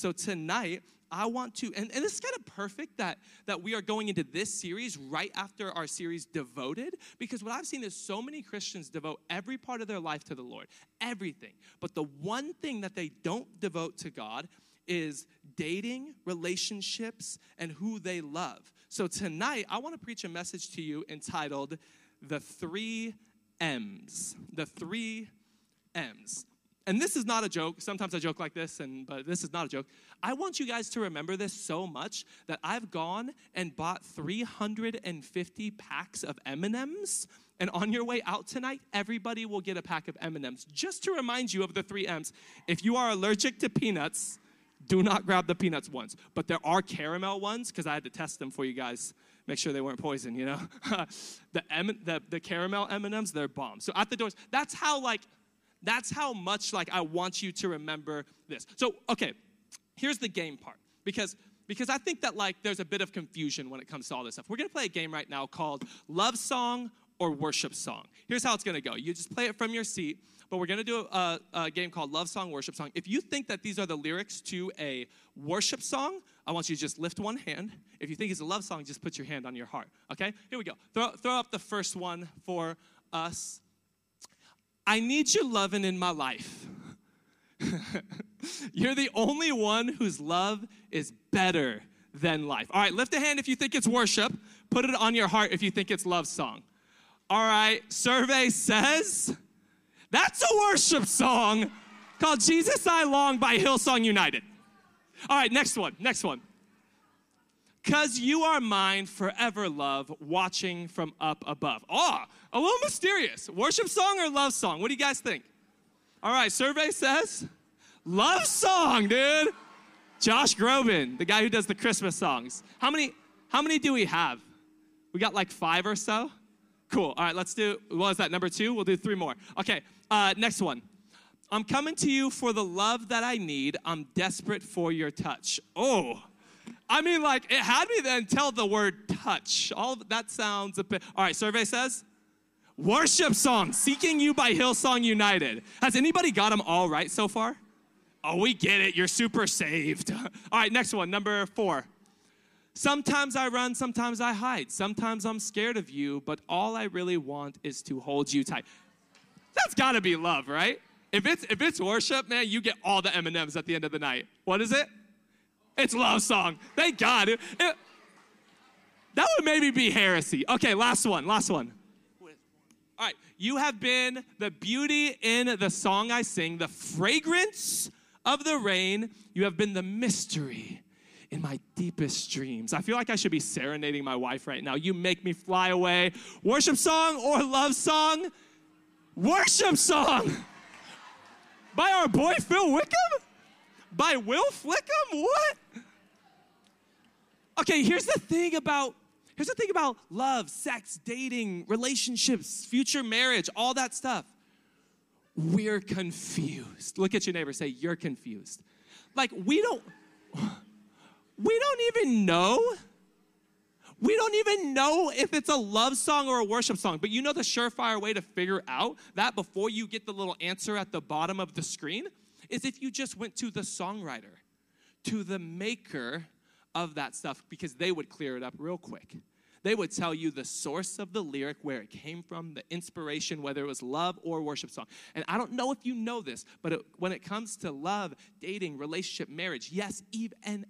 So tonight, I want to, and it's kind of perfect that we are going into this series right after our series Devoted, because what I've seen is so many Christians devote every part of their life to the Lord, everything. But the one thing that they don't devote to God is dating, relationships, and who they love. So tonight, I want to preach a message to you entitled, The Three M's. The Three M's. And this is not a joke. Sometimes I joke like this, but this is not a joke. I want you guys to remember this so much that I've gone and bought 350 packs of M&Ms. And on your way out tonight, everybody will get a pack of M&Ms. Just to remind you of the three M's. If you are allergic to peanuts, do not grab the peanuts ones. But there are caramel ones, because I had to test them for you guys. Make sure they weren't poison, you know. The caramel M&Ms, they're bomb. So at the doors, that's how much I want you to remember this. So, okay, here's the game part. Because I think that, there's a bit of confusion when it comes to all this stuff. We're going to play a game right now called Love Song or Worship Song. Here's how it's going to go. You just play it from your seat, but we're going to do a game called Love Song, Worship Song. If you think that these are the lyrics to a worship song, I want you to just lift one hand. If you think it's a love song, just put your hand on your heart, okay? Here we go. Throw up the first one for us. I need you loving in my life. You're the only one whose love is better than life. All right, lift a hand if you think it's worship. Put it on your heart if you think it's love song. All right, survey says that's a worship song called Jesus I Long by Hillsong United. All right, next one. 'Cause you are mine forever, love, watching from up above. Oh, a little mysterious. Worship song or love song? What do you guys think? All right, survey says love song, dude. Josh Groban, the guy who does the Christmas songs. How many do we have? We got 5 or so? Cool. All right, let's do, what is that, number 2? We'll do 3 more. Okay, next one. I'm coming to you for the love that I need. I'm desperate for your touch. Oh, I mean, it had me then tell the word touch. All of that sounds a bit. All right, survey says, worship song, Seeking You by Hillsong United. Has anybody got them all right so far? Oh, we get it. You're super saved. All right, next one, number 4. Sometimes I run, sometimes I hide. Sometimes I'm scared of you, but all I really want is to hold you tight. That's got to be love, right? If it's worship, man, you get all the M&Ms at the end of the night. What is it? It's love song. Thank God. That would maybe be heresy. Okay, last one. All right. You have been the beauty in the song I sing, the fragrance of the rain. You have been the mystery in my deepest dreams. I feel like I should be serenading my wife right now. You make me fly away. Worship song or love song? Worship song. By our boy Phil Wickham? By Will Flickham? What? Okay, here's the thing about love, sex, dating, relationships, future marriage, all that stuff. We're confused. Look at your neighbor, say, you're confused. We don't even know if it's a love song or a worship song, but you know the surefire way to figure out that before you get the little answer at the bottom of the screen? Is if you just went to the songwriter, to the maker of that stuff, because they would clear it up real quick. They would tell you the source of the lyric, where it came from, the inspiration, whether it was love or worship song. And I don't know if you know this, but when it comes to love, dating, relationship, marriage, yes, even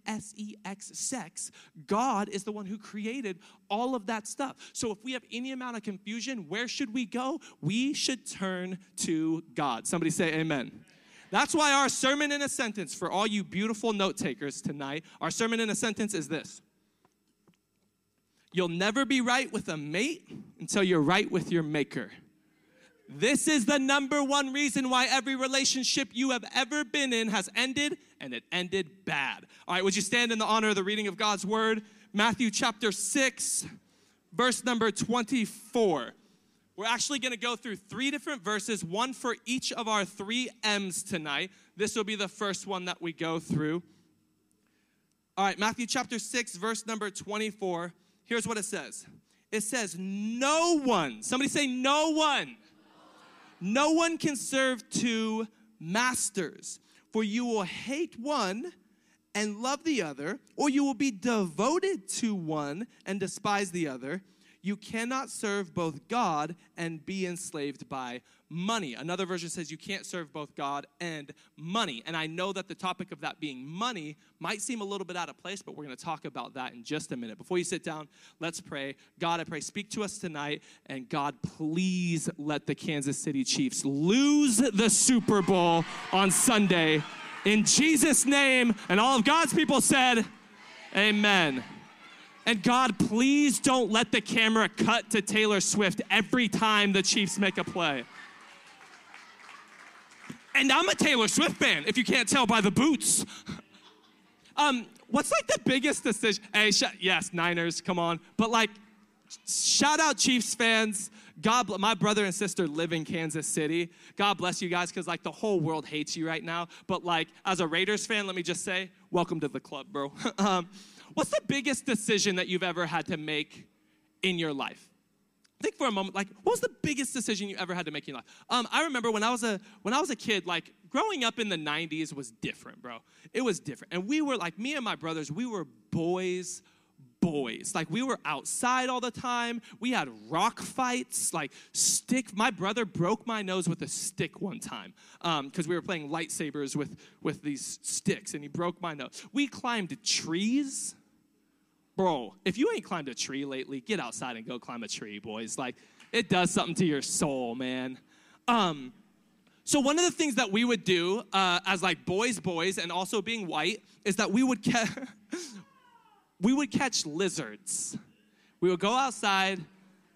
sex, God is the one who created all of that stuff. So if we have any amount of confusion, where should we go? We should turn to God. Somebody say amen. That's why our sermon in a sentence, for all you beautiful note takers tonight, our sermon in a sentence is this. You'll never be right with a mate until you're right with your maker. This is the number one reason why every relationship you have ever been in has ended, and it ended bad. All right, would you stand in the honor of the reading of God's word? Matthew chapter 6, verse number 24. We're actually going to go through 3 different verses, one for each of our 3 M's tonight. This will be the first one that we go through. All right, Matthew chapter 6, verse number 24. Here's what it says. It says, no one, somebody say no one. No one can serve 2 masters, for you will hate one and love the other, or you will be devoted to one and despise the other. You cannot serve both God and be enslaved by money. Another version says you can't serve both God and money. And I know that the topic of that being money might seem a little bit out of place, but we're going to talk about that in just a minute. Before you sit down, let's pray. God, I pray, speak to us tonight. And God, please let the Kansas City Chiefs lose the Super Bowl on Sunday. In Jesus' name, and all of God's people said, amen. And God, please don't let the camera cut to Taylor Swift every time the Chiefs make a play. And I'm a Taylor Swift fan, if you can't tell by the boots. What's like the biggest decision? Hey, yes, Niners, come on. But like, shout out Chiefs fans. God, my brother and sister live in Kansas City. God bless you guys, because like the whole world hates you right now. But like, as a Raiders fan, let me just say, welcome to the club, bro. What's the biggest decision that you've ever had to make in your life? Think for a moment, like, what was the biggest decision you ever had to make in your life? I remember when I was a kid, like, growing up in the 90s was different, bro. It was different. And we were, like, me and my brothers, we were boys. Like, we were outside all the time. We had rock fights, like, stick. My brother broke my nose with a stick one time because we were playing lightsabers with these sticks, and he broke my nose. We climbed trees. Bro, if you ain't climbed a tree lately, get outside and go climb a tree, boys. Like, it does something to your soul, man. So one of the things that we would do as, like, boys, and also being white, is that we would catch lizards. We would go outside.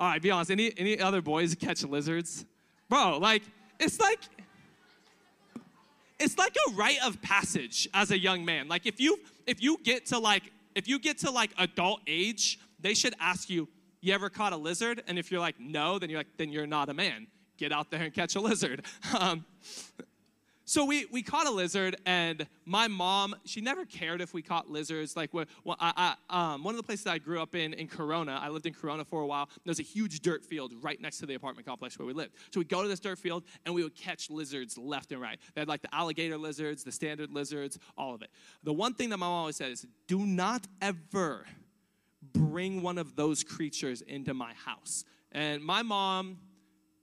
All right, be honest, any other boys catch lizards? Bro, like, it's like a rite of passage as a young man. Like, if you get to like adult age, they should ask you, you ever caught a lizard? And if you're like, no, then you're not a man. Get out there and catch a lizard. So we caught a lizard, and my mom, she never cared if we caught lizards. Like, one of the places that I grew up in Corona, I lived in Corona for a while. There's a huge dirt field right next to the apartment complex where we lived. So we'd go to this dirt field, and we would catch lizards left and right. They had, like, the alligator lizards, the standard lizards, all of it. The one thing that my mom always said is, do not ever bring one of those creatures into my house. And my mom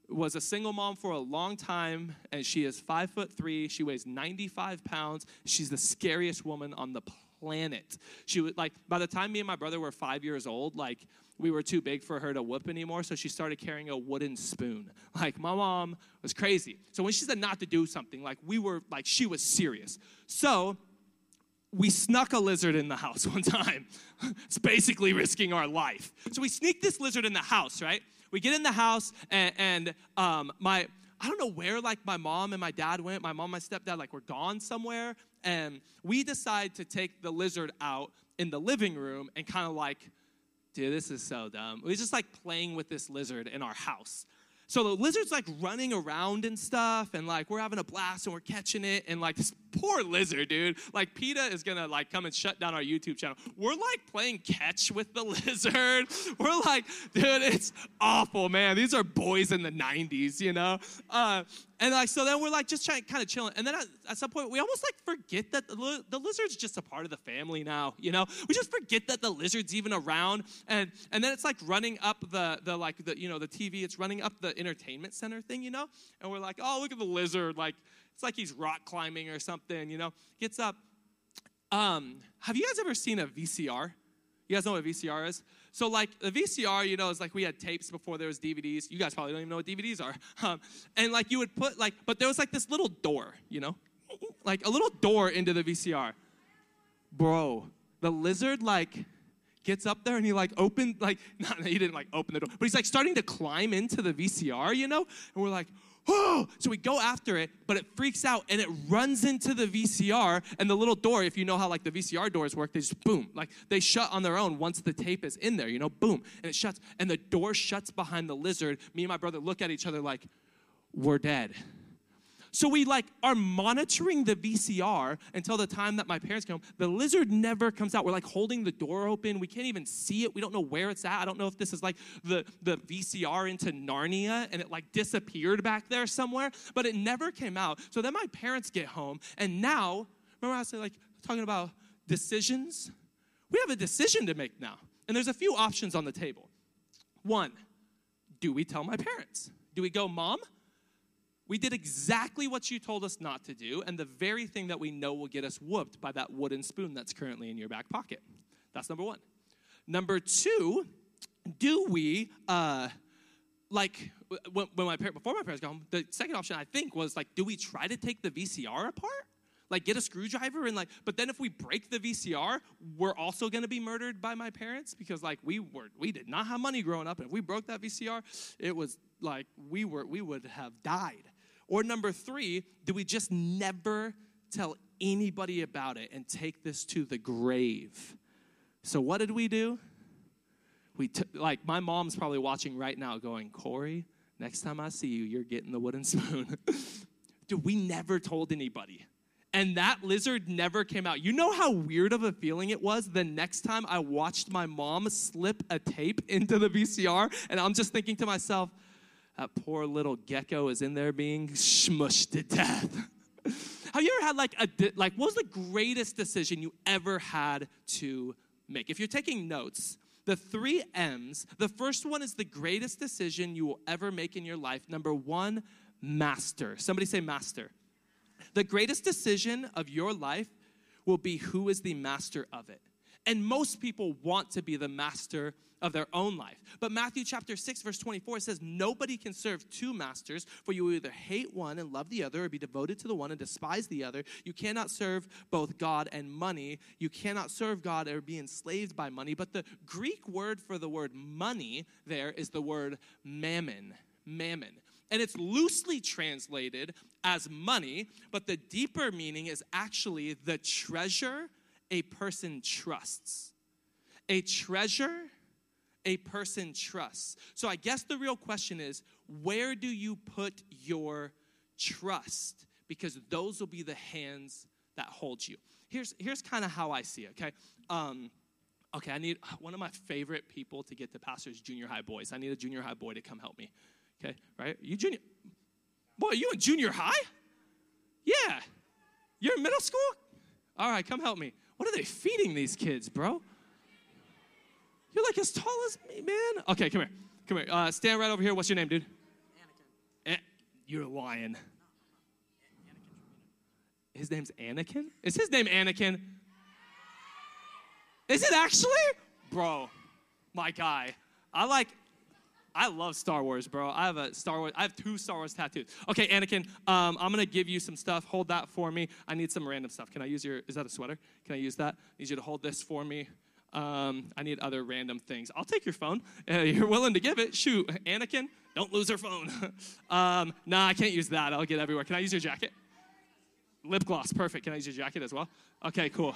was a single mom for a long time, and she is 5'3". She weighs 95 pounds. She's the scariest woman on the planet. She was like, by the time me and my brother were 5 years old, like, we were too big for her to whoop anymore, so she started carrying a wooden spoon. Like, my mom was crazy. So when she said not to do something, like, we were, like, she was serious. So we snuck a lizard in the house one time. It's basically risking our life. So we sneaked this lizard in the house, right? We get in the house, and I don't know where, like, my mom and my dad went. My mom and my stepdad, like, were gone somewhere. And we decide to take the lizard out in the living room and kind of like, dude, this is so dumb. We're just, like, playing with this lizard in our house. So the lizard's, like, running around and stuff, and, like, we're having a blast, and we're catching it, and, like, this poor lizard, dude. Like, PETA is going to, like, come and shut down our YouTube channel. We're, like, playing catch with the lizard. We're like, dude, it's awful, man. These are boys in the 90s, you know? And, like, so then we're, like, just trying, kind of chilling. And then at some point, we almost, like, forget that the lizard's just a part of the family now, you know? We just forget that the lizard's even around. And then it's, like, running up the TV. It's running up the entertainment center thing, you know? And we're like, oh, look at the lizard. Like, it's like he's rock climbing or something, you know? Gets up. Have you guys ever seen a VCR? You guys know what a VCR is? So, like, the VCR, you know, is like we had tapes before there was DVDs. You guys probably don't even know what DVDs are. And, like, you would put, like, but there was, like, this little door, you know? Like, a little door into the VCR. Bro, the lizard, like, gets up there and he, like, opened, like, no, he didn't, like, open the door. But he's, like, starting to climb into the VCR, you know? And we're like, oh! So we go after it, but it freaks out, and it runs into the VCR, and the little door, if you know how, like, the VCR doors work, they just, boom. Like, they shut on their own once the tape is in there, you know? Boom. And it shuts, and the door shuts behind the lizard. Me and my brother look at each other like, we're dead. So we, like, are monitoring the VCR until the time that my parents come. The lizard never comes out. We're, like, holding the door open. We can't even see it. We don't know where it's at. I don't know if this is, like, the VCR into Narnia and it, like, disappeared back there somewhere. But it never came out. So then my parents get home. And now, remember I was, like, talking about decisions. We have a decision to make now. And there's a few options on the table. One, do we tell my parents? Do we go, Mom, we did exactly what you told us not to do, and the very thing that we know will get us whooped by that wooden spoon that's currently in your back pocket. That's number one. Number two, do we, before my parents got home, the second option I think was like, do we try to take the VCR apart? Like get a screwdriver and like, but then if we break the VCR, we're also going to be murdered by my parents because like we did not have money growing up, and if we broke that VCR, it was like we would have died. Or number three, do we just never tell anybody about it and take this to the grave? So what did we do? Like my mom's probably watching right now going, Corey, next time I see you, you're getting the wooden spoon. Dude, we never told anybody. And that lizard never came out. You know how weird of a feeling it was the next time I watched my mom slip a tape into the VCR, and I'm just thinking to myself, that poor little gecko is in there being smushed to death. Have you ever had what was the greatest decision you ever had to make? If you're taking notes, the three M's, the first one is the greatest decision you will ever make in your life. Number one, master. Somebody say master. The greatest decision of your life will be who is the master of it. And most people want to be the master of their own life. But Matthew chapter 6, verse 24 says, nobody can serve two masters, for you will either hate one and love the other, or be devoted to the one and despise the other. You cannot serve both God and money. You cannot serve God or be enslaved by money. But the Greek word for the word money there is the word mammon, mammon. And it's loosely translated as money, but the deeper meaning is actually the treasure a person trusts. A treasure a person trusts. So I guess the real question is, where do you put your trust? Because those will be the hands that hold you. Here's kind of how I see it, okay? I need one of my favorite people to get to Pastor's junior high boys. I need a junior high boy to come help me. Okay, right? Boy, you in junior high? Yeah. You're in middle school? All right, come help me. What are they feeding these kids, bro? You're like as tall as me, man. Okay, come here. Come here. Stand right over here. What's your name, dude? Anakin. You're lying. No. Anakin. His name's Anakin? Is his name Anakin? Is it actually? Bro, my guy. I love Star Wars, bro. I have two Star Wars tattoos. Okay, Anakin, I'm going to give you some stuff. Hold that for me. I need some random stuff. Is that a sweater? Can I use that? I need you to hold this for me. I need other random things. I'll take your phone. You're willing to give it. Shoot, Anakin, don't lose her phone. I can't use that. I'll get everywhere. Can I use your jacket? Lip gloss, perfect. Can I use your jacket as well? Okay, cool.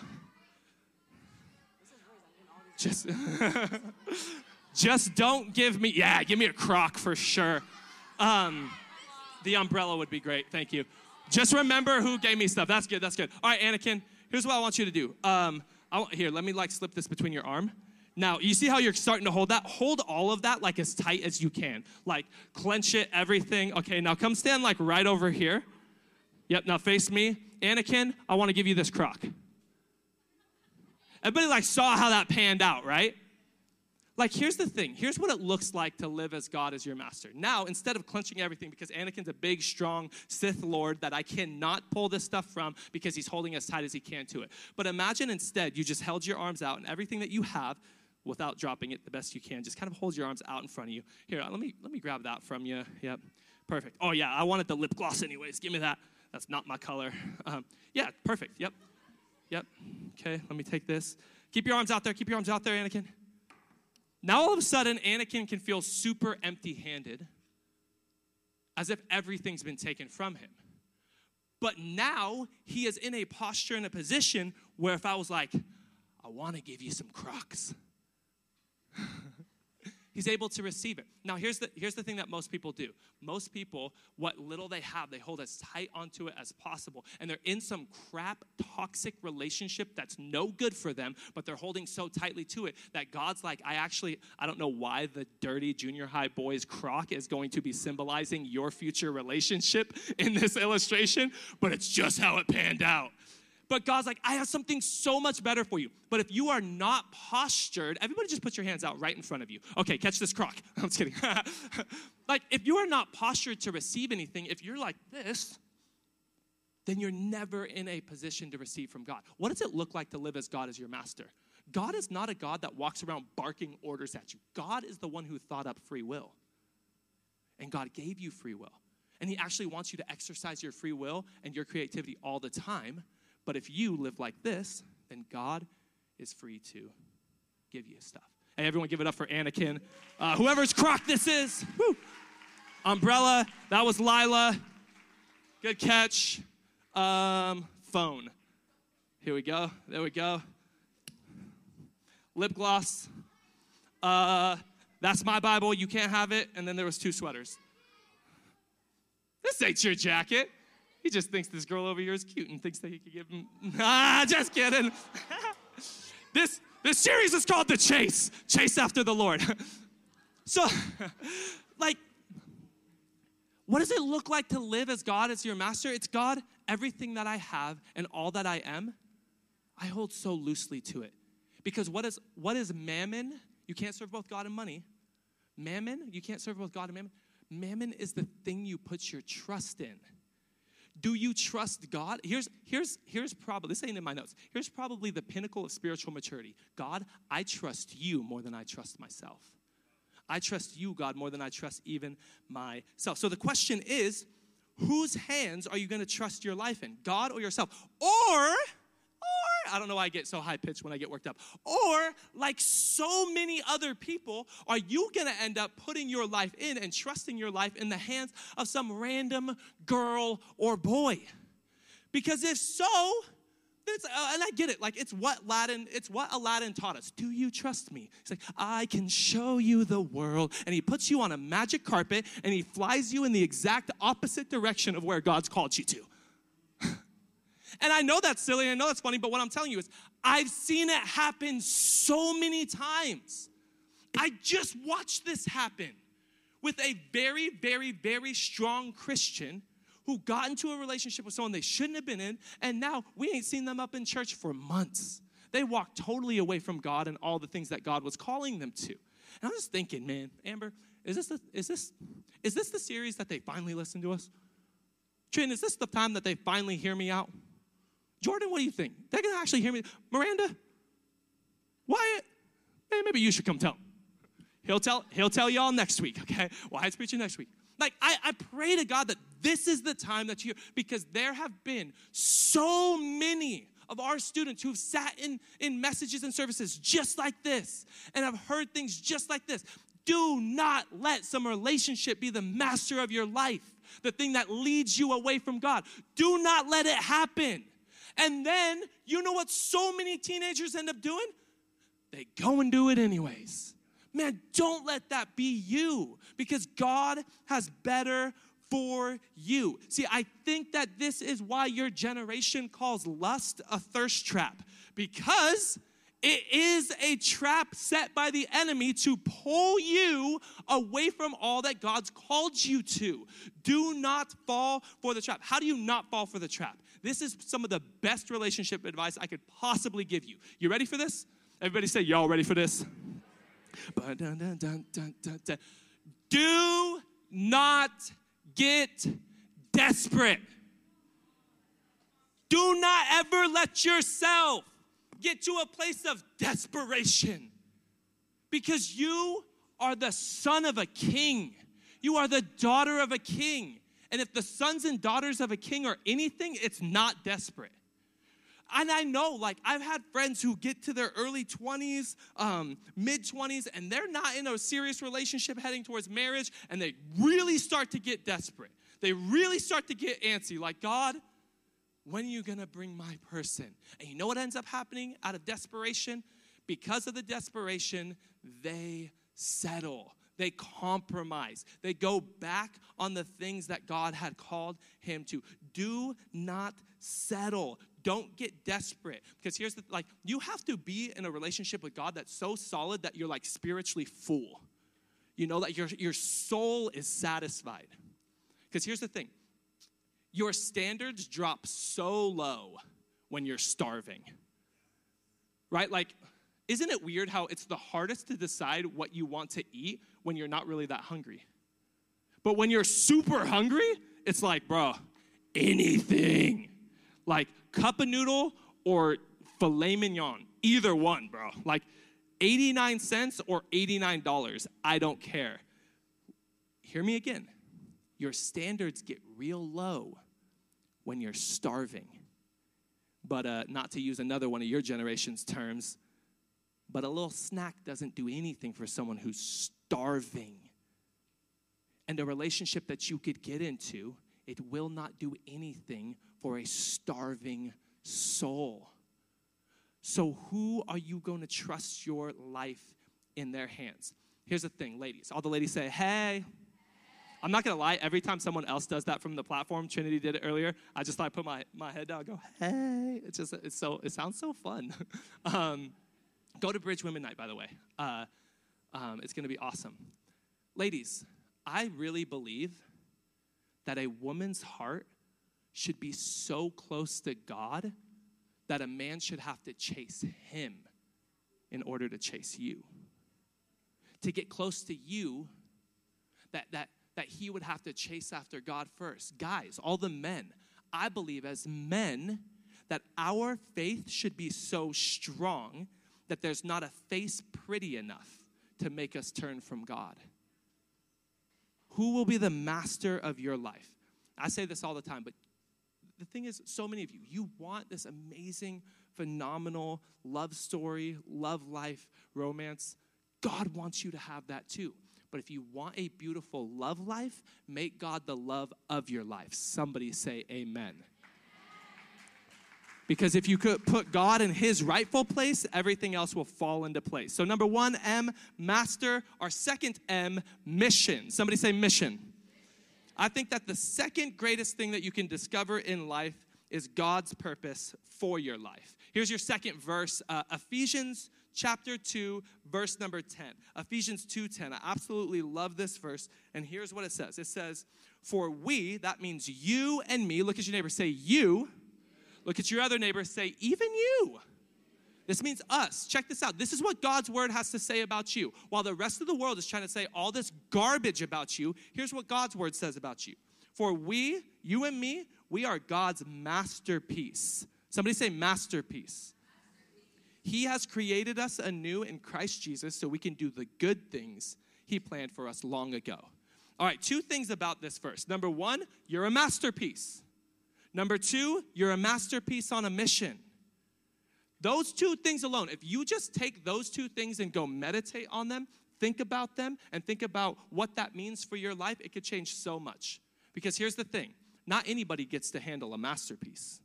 Just don't give me, give me a croc for sure. The umbrella would be great, thank you. Just remember who gave me stuff. That's good. All right, Anakin, here's what I want you to do. Let me slip this between your arm. Now, you see how you're starting to hold that? Hold all of that as tight as you can. Clench it, everything. Okay, now come stand right over here. Yep, now face me. Anakin, I want to give you this croc. Everybody saw how that panned out, right? Here's the thing. Here's what it looks like to live as God as your master. Now, instead of clenching everything, because Anakin's a big, strong Sith Lord that I cannot pull this stuff from because he's holding as tight as he can to it. But imagine instead you just held your arms out, and everything that you have, without dropping it the best you can, just kind of hold your arms out in front of you. Here, let me grab that from you. Yep, perfect. Oh, yeah, I wanted the lip gloss anyways. Give me that. That's not my color. Perfect. Yep. Okay, let me take this. Keep your arms out there. Keep your arms out there, Anakin. Now, all of a sudden, Anakin can feel super empty-handed, as if everything's been taken from him. But now, he is in a posture and a position where if I was I want to give you some crocs, he's able to receive it. Now, here's the thing that most people do. Most people, what little they have, they hold as tight onto it as possible. And they're in some crap, toxic relationship that's no good for them, but they're holding so tightly to it that God's I don't know why the dirty junior high boy's croc is going to be symbolizing your future relationship in this illustration, but it's just how it panned out. But God's like, I have something so much better for you. But if you are not postured, everybody just put your hands out right in front of you. Okay, catch this crock. I'm just kidding. Like, if you are not postured to receive anything, if you're like this, then you're never in a position to receive from God. What does it look like to live as God as your master? God is not a God that walks around barking orders at you. God is the one who thought up free will. And God gave you free will. And he actually wants you to exercise your free will and your creativity all the time. But if you live like this, then God is free to give you stuff. Hey, everyone give it up for Anakin. Whoever's crock this is. Woo. Umbrella. That was Lila. Good catch. Phone. Here we go. There we go. Lip gloss. That's my Bible. You can't have it. And then there was two sweaters. This ain't your jacket. He just thinks this girl over here is cute and thinks that he could give him. Ah, just kidding. This series is called The Chase. Chase after the Lord. So, like, what does it look like to live as God as your master? It's God, everything that I have and all that I am, I hold so loosely to it. Because what is mammon? You can't serve both God and money. Mammon, you can't serve both God and mammon. Mammon is the thing you put your trust in. Do you trust God? Here's probably, this ain't in my notes. Here's probably the pinnacle of spiritual maturity. God, I trust you more than I trust myself. I trust you, God, more than I trust even myself. So the question is, whose hands are you going to trust your life in? God or yourself? Or, I don't know why I get so high-pitched when I get worked up. Or, like so many other people, are you going to end up putting your life in and trusting your life in the hands of some random girl or boy? Because if so, it's, and I get it. Like, it's what Aladdin taught us. Do you trust me? He's like, I can show you the world. And he puts you on a magic carpet, and he flies you in the exact opposite direction of where God's called you to. And I know that's silly, I know that's funny, but what I'm telling you is I've seen it happen so many times. I just watched this happen with a very, very, very strong Christian who got into a relationship with someone they shouldn't have been in, and now we ain't seen them up in church for months. They walked totally away from God and all the things that God was calling them to. And I'm just thinking, man, Amber, is this the series that they finally listen to us? Trent, is this the time that they finally hear me out? Jordan, what do you think? They're going to actually hear me. Miranda? Wyatt? Hey, maybe you should come tell him. He'll tell y'all next week, okay? Wyatt's preaching next week. Like, I pray to God that this is the time that you hear, because there have been so many of our students who've sat in messages and services just like this and have heard things just like this. Do not let some relationship be the master of your life, the thing that leads you away from God. Do not let it happen. And then, you know what so many teenagers end up doing? They go and do it anyways. Man, don't let that be you, because God has better for you. See, I think that this is why your generation calls lust a thirst trap, because it is a trap set by the enemy to pull you away from all that God's called you to. Do not fall for the trap. How do you not fall for the trap? This is some of the best relationship advice I could possibly give you. You ready for this? Everybody say, y'all ready for this? Do not get desperate. Do not ever let yourself get to a place of desperation, because you are the son of a king. You are the daughter of a king. And if the sons and daughters of a king are anything, it's not desperate. And I know, like, I've had friends who get to their early 20s, mid-20s, and they're not in a serious relationship heading towards marriage, and they really start to get desperate. They really start to get antsy, like, God, when are you going to bring my person? And you know what ends up happening out of desperation? Because of the desperation, they settle. They compromise. They go back on the things that God had called him to. Do not settle. Don't get desperate. Because here's the, like, you have to be in a relationship with God that's so solid that you're, like, spiritually full. You know, that your soul is satisfied. Because here's the thing. Your standards drop so low when you're starving, right? Like, isn't it weird how it's the hardest to decide what you want to eat when you're not really that hungry? But when you're super hungry, it's like, bro, anything. Like cup of noodle or filet mignon, either one, bro. Like 89 cents or $89, I don't care. Hear me again. Your standards get real low when you're starving. But not to use another one of your generation's terms, but a little snack doesn't do anything for someone who's starving. And a relationship that you could get into, it will not do anything for a starving soul. So who are you going to trust your life in their hands? Here's the thing, ladies. All the ladies say, hey. I'm not going to lie. Every time someone else does that from the platform, Trinity did it earlier, I just like put my head down and go, hey. It sounds so fun. Go to Bridge Women Night, by the way. It's going to be awesome. Ladies, I really believe that a woman's heart should be so close to God that a man should have to chase him in order to chase you. To get close to you, that he would have to chase after God first. Guys, all the men, I believe as men that our faith should be so strong that there's not a face pretty enough to make us turn from God. Who will be the master of your life? I say this all the time, but the thing is, so many of you, you want this amazing, phenomenal love story, love life, romance. God wants you to have that too. But if you want a beautiful love life, make God the love of your life. Somebody say amen. Because if you could put God in his rightful place, everything else will fall into place. So number one, M, master. Our second M, mission. Somebody say mission. I think that the second greatest thing that you can discover in life is God's purpose for your life. Here's your second verse, Ephesians chapter 2, verse number 10. Ephesians 2:10. I absolutely love this verse, and here's what it says. It says, for we, that means you and me. Look at your neighbor, say you. Look at your other neighbor, say, even you. This means us. Check this out. This is what God's word has to say about you. While the rest of the world is trying to say all this garbage about you, here's what God's word says about you. For we, you and me, we are God's masterpiece. Somebody say masterpiece. He has created us anew in Christ Jesus so we can do the good things he planned for us long ago. All right, two things about this verse. Number one, you're a masterpiece. Number two, you're a masterpiece on a mission. Those two things alone, if you just take those two things and go meditate on them, think about them, and think about what that means for your life, it could change so much. Because here's the thing, not anybody gets to handle a masterpiece.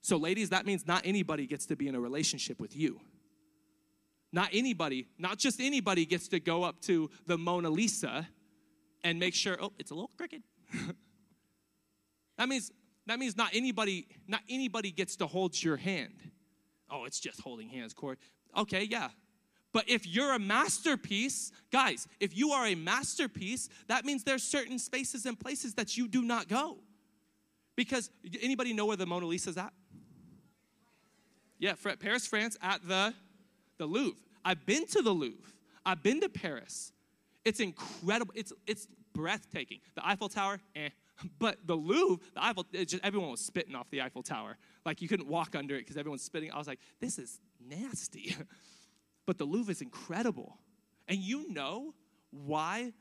So ladies, that means not anybody gets to be in a relationship with you. Not anybody, not just anybody gets to go up to the Mona Lisa and make sure, oh, it's a little crooked. That means not anybody gets to hold your hand. Oh, it's just holding hands, Corey. Okay, yeah. But if you're a masterpiece, guys, if you are a masterpiece, that means there's certain spaces and places that you do not go. Because anybody know where the Mona Lisa's at? Yeah, Paris, France, at the Louvre. I've been to the Louvre. I've been to Paris. It's incredible. It's breathtaking. The Eiffel Tower, eh. But the Louvre, the Eiffel, everyone was spitting off the Eiffel Tower. Like, you couldn't walk under it because everyone's spitting. I was like, this is nasty. But the Louvre is incredible. And you know why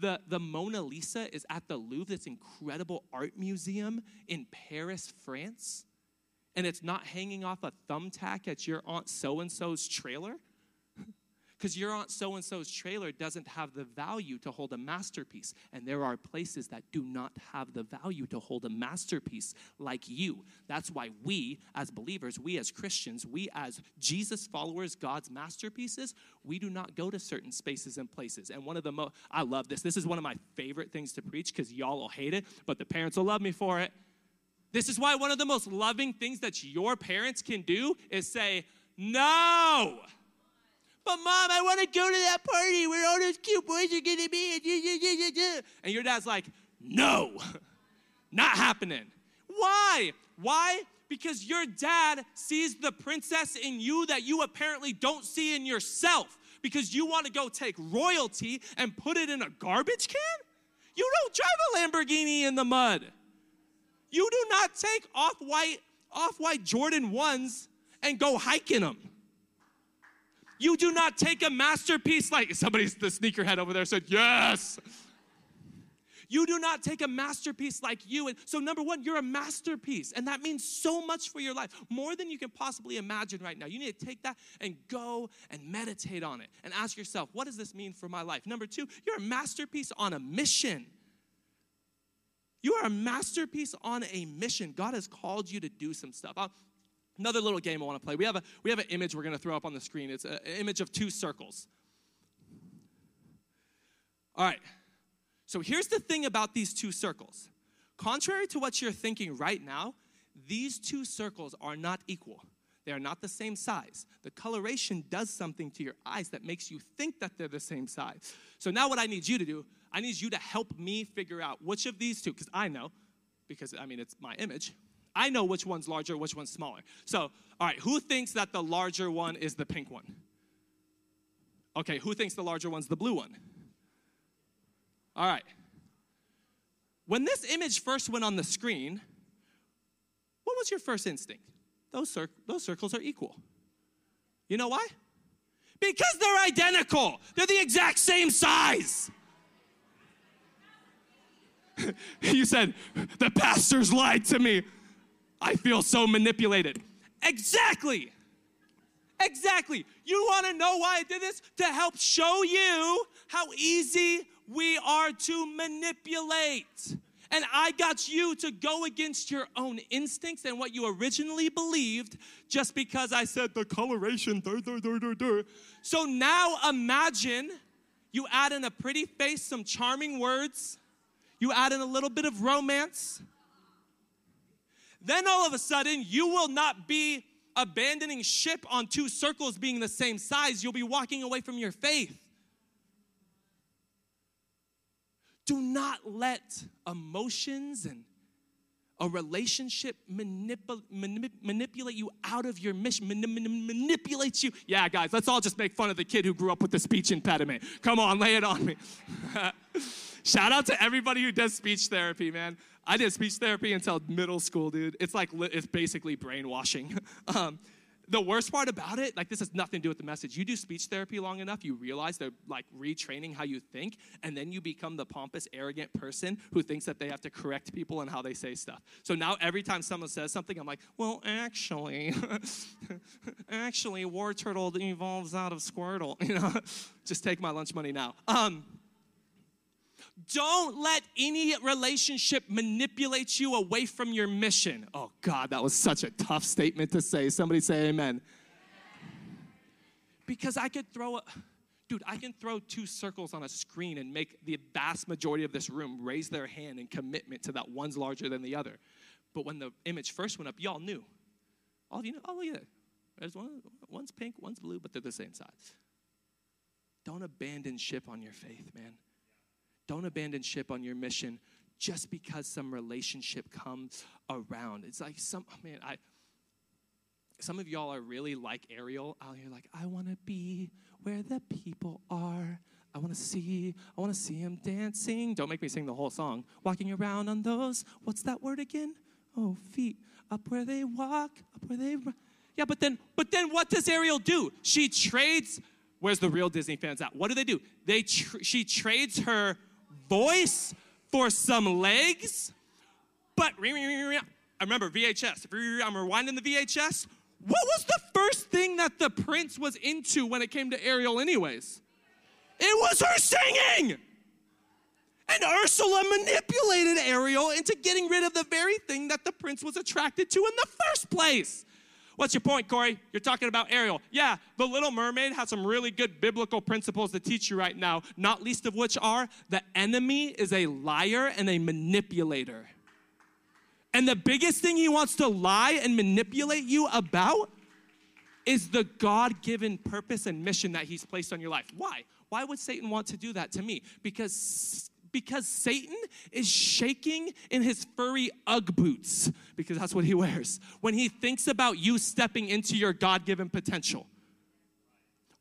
the Mona Lisa is at the Louvre, this incredible art museum in Paris, France? And it's not hanging off a thumbtack at your Aunt So-and-so's trailer? Because your Aunt So-and-so's trailer doesn't have the value to hold a masterpiece. And there are places that do not have the value to hold a masterpiece like you. That's why we as believers, we as Christians, we as Jesus followers, God's masterpieces, we do not go to certain spaces and places. And one of the I love this. This is one of my favorite things to preach because y'all will hate it, but the parents will love me for it. This is why one of the most loving things that your parents can do is say, no. But Mom, I want to go to that party where all those cute boys are going to be. And your dad's like, no, not happening. Why? Why? Because your dad sees the princess in you that you apparently don't see in yourself, because you want to go take royalty and put it in a garbage can? You don't drive a Lamborghini in the mud. You do not take off-white Jordan 1s and go hiking them. You do not take a masterpiece like, somebody's the sneakerhead over there said, yes. You do not take a masterpiece like you. And so number one, you're a masterpiece. And that means so much for your life, more than you can possibly imagine right now. You need to take that and go and meditate on it and ask yourself, what does this mean for my life? Number two, you're a masterpiece on a mission. You are a masterpiece on a mission. God has called you to do some stuff. Another little game I want to play. We have an image we're going to throw up on the screen. It's an image of two circles. All right. So here's the thing about these two circles. Contrary to what you're thinking right now, these two circles are not equal. They are not the same size. The coloration does something to your eyes that makes you think that they're the same size. So now what I need you to do, I need you to help me figure out which of these two, because it's my image. I know which one's larger, which one's smaller. So, all right, who thinks that the larger one is the pink one? Okay, who thinks the larger one's the blue one? All right. When this image first went on the screen, what was your first instinct? Those circles are equal. You know why? Because they're identical. They're the exact same size. You said, the pastors lied to me. I feel so manipulated. Exactly. Exactly. You want to know why I did this? To help show you how easy we are to manipulate. And I got you to go against your own instincts and what you originally believed just because I said the coloration. So now imagine you add in a pretty face, some charming words. You add in a little bit of romance. Then all of a sudden, you will not be abandoning ship on two circles being the same size. You'll be walking away from your faith. Do not let emotions and a relationship manipulate you out of your mission, manipulate you. Yeah, guys, let's all just make fun of the kid who grew up with a speech impediment. Come on, lay it on me. Shout out to everybody who does speech therapy, man. I did speech therapy until middle school, dude. It's basically brainwashing. The worst part about it, this has nothing to do with the message. You do speech therapy long enough, you realize they're retraining how you think, and then you become the pompous, arrogant person who thinks that they have to correct people on how they say stuff. So now every time someone says something, I'm like, well, actually, War Turtle evolves out of Squirtle. Just take my lunch money now. Don't let any relationship manipulate you away from your mission. Oh, God, that was such a tough statement to say. Somebody say amen. Because I can throw two circles on a screen and make the vast majority of this room raise their hand in commitment to that one's larger than the other. But when the image first went up, y'all knew. All of you know, oh, look at that. There's one's pink, one's blue, but they're the same size. Don't abandon ship on your faith, man. Don't abandon ship on your mission just because some relationship comes around. It's like some of y'all are really like Ariel. You're like, I want to be where the people are. I want to see them dancing. Don't make me sing the whole song. Walking around on those, what's that word again? Oh, feet up where they walk, up where they run. Yeah, but then what does Ariel do? She trades. Where's the real Disney fans at? What do? She trades her voice for some legs, but I remember VHS. I'm rewinding the VHS. What was the first thing that the prince was into when it came to Ariel anyways? It was her singing! And Ursula manipulated Ariel into getting rid of the very thing that the prince was attracted to in the first place. What's your point, Corey? You're talking about Ariel. Yeah, The Little Mermaid has some really good biblical principles to teach you right now, not least of which are the enemy is a liar and a manipulator. And the biggest thing he wants to lie and manipulate you about is the God-given purpose and mission that he's placed on your life. Why? Why would Satan want to do that to me? Because because Satan is shaking in his furry Ugg boots, because that's what he wears, when he thinks about you stepping into your God-given potential.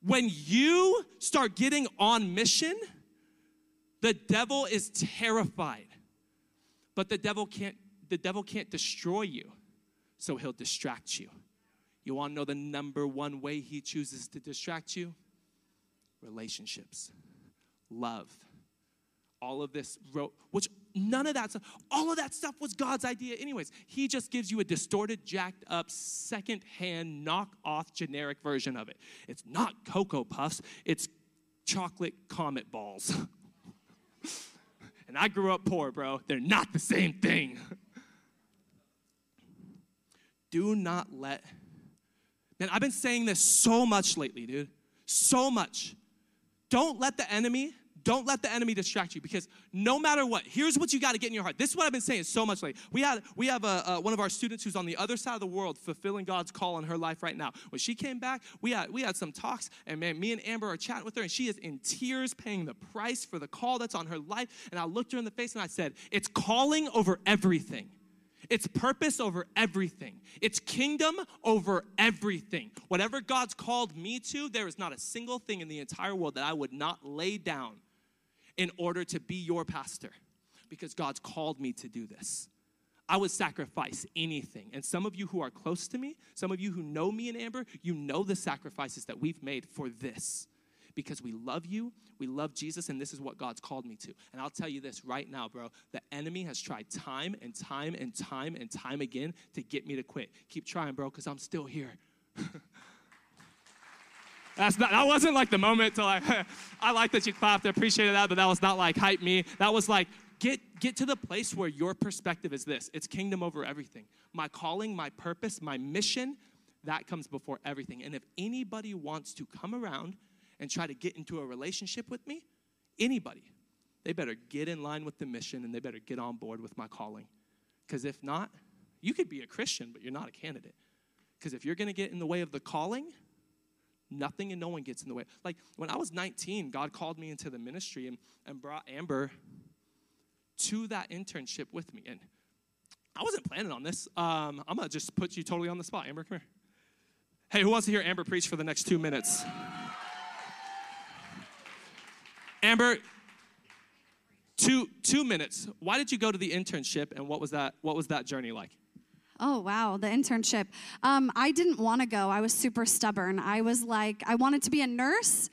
When you start getting on mission, the devil is terrified. But the devil can't destroy you, so he'll distract you. You want to know the number one way he chooses to distract you? Relationships, love, all of this, which none of that stuff, all of that stuff was God's idea anyways. He just gives you a distorted, jacked up, secondhand, knockoff, generic version of it. It's not Cocoa Puffs, it's chocolate Comet balls. And I grew up poor, bro. They're not the same thing. Do not let, man, I've been saying this so much lately, dude. So much. Don't let the enemy distract you, because no matter what, here's what you got to get in your heart. This is what I've been saying so much lately. We have one of our students who's on the other side of the world fulfilling God's call in her life right now. When she came back, we had some talks, and man, me and Amber are chatting with her, and she is in tears paying the price for the call that's on her life. And I looked her in the face and I said, it's calling over everything. It's purpose over everything. It's kingdom over everything. Whatever God's called me to, there is not a single thing in the entire world that I would not lay down in order to be your pastor, because God's called me to do this. I would sacrifice anything. And some of you who are close to me, some of you who know me and Amber, you know the sacrifices that we've made for this, because we love you, we love Jesus, and this is what God's called me to. And I'll tell you this right now, bro. The enemy has tried time and time again to get me to quit. Keep trying, bro, because I'm still here. That wasn't like the moment to like, I like that you clapped, I appreciated that, but that was not like hype me. That was like, get to the place where your perspective is this. It's kingdom over everything. My calling, my purpose, my mission, that comes before everything. And if anybody wants to come around and try to get into a relationship with me, anybody, they better get in line with the mission and they better get on board with my calling. Because if not, you could be a Christian, but you're not a candidate. Because if you're going to get in the way of the calling, nothing and no one gets in the way. Like, when I was 19, God called me into the ministry and brought Amber to that internship with me. And I wasn't planning on this. I'm going to just put you totally on the spot. Amber, come here. Hey, who wants to hear Amber preach for the next 2 minutes? Amber, two minutes. Why did you go to the internship, and what was that journey like? Oh, wow, the internship. I didn't want to go. I was super stubborn. I was like, I wanted to be a nurse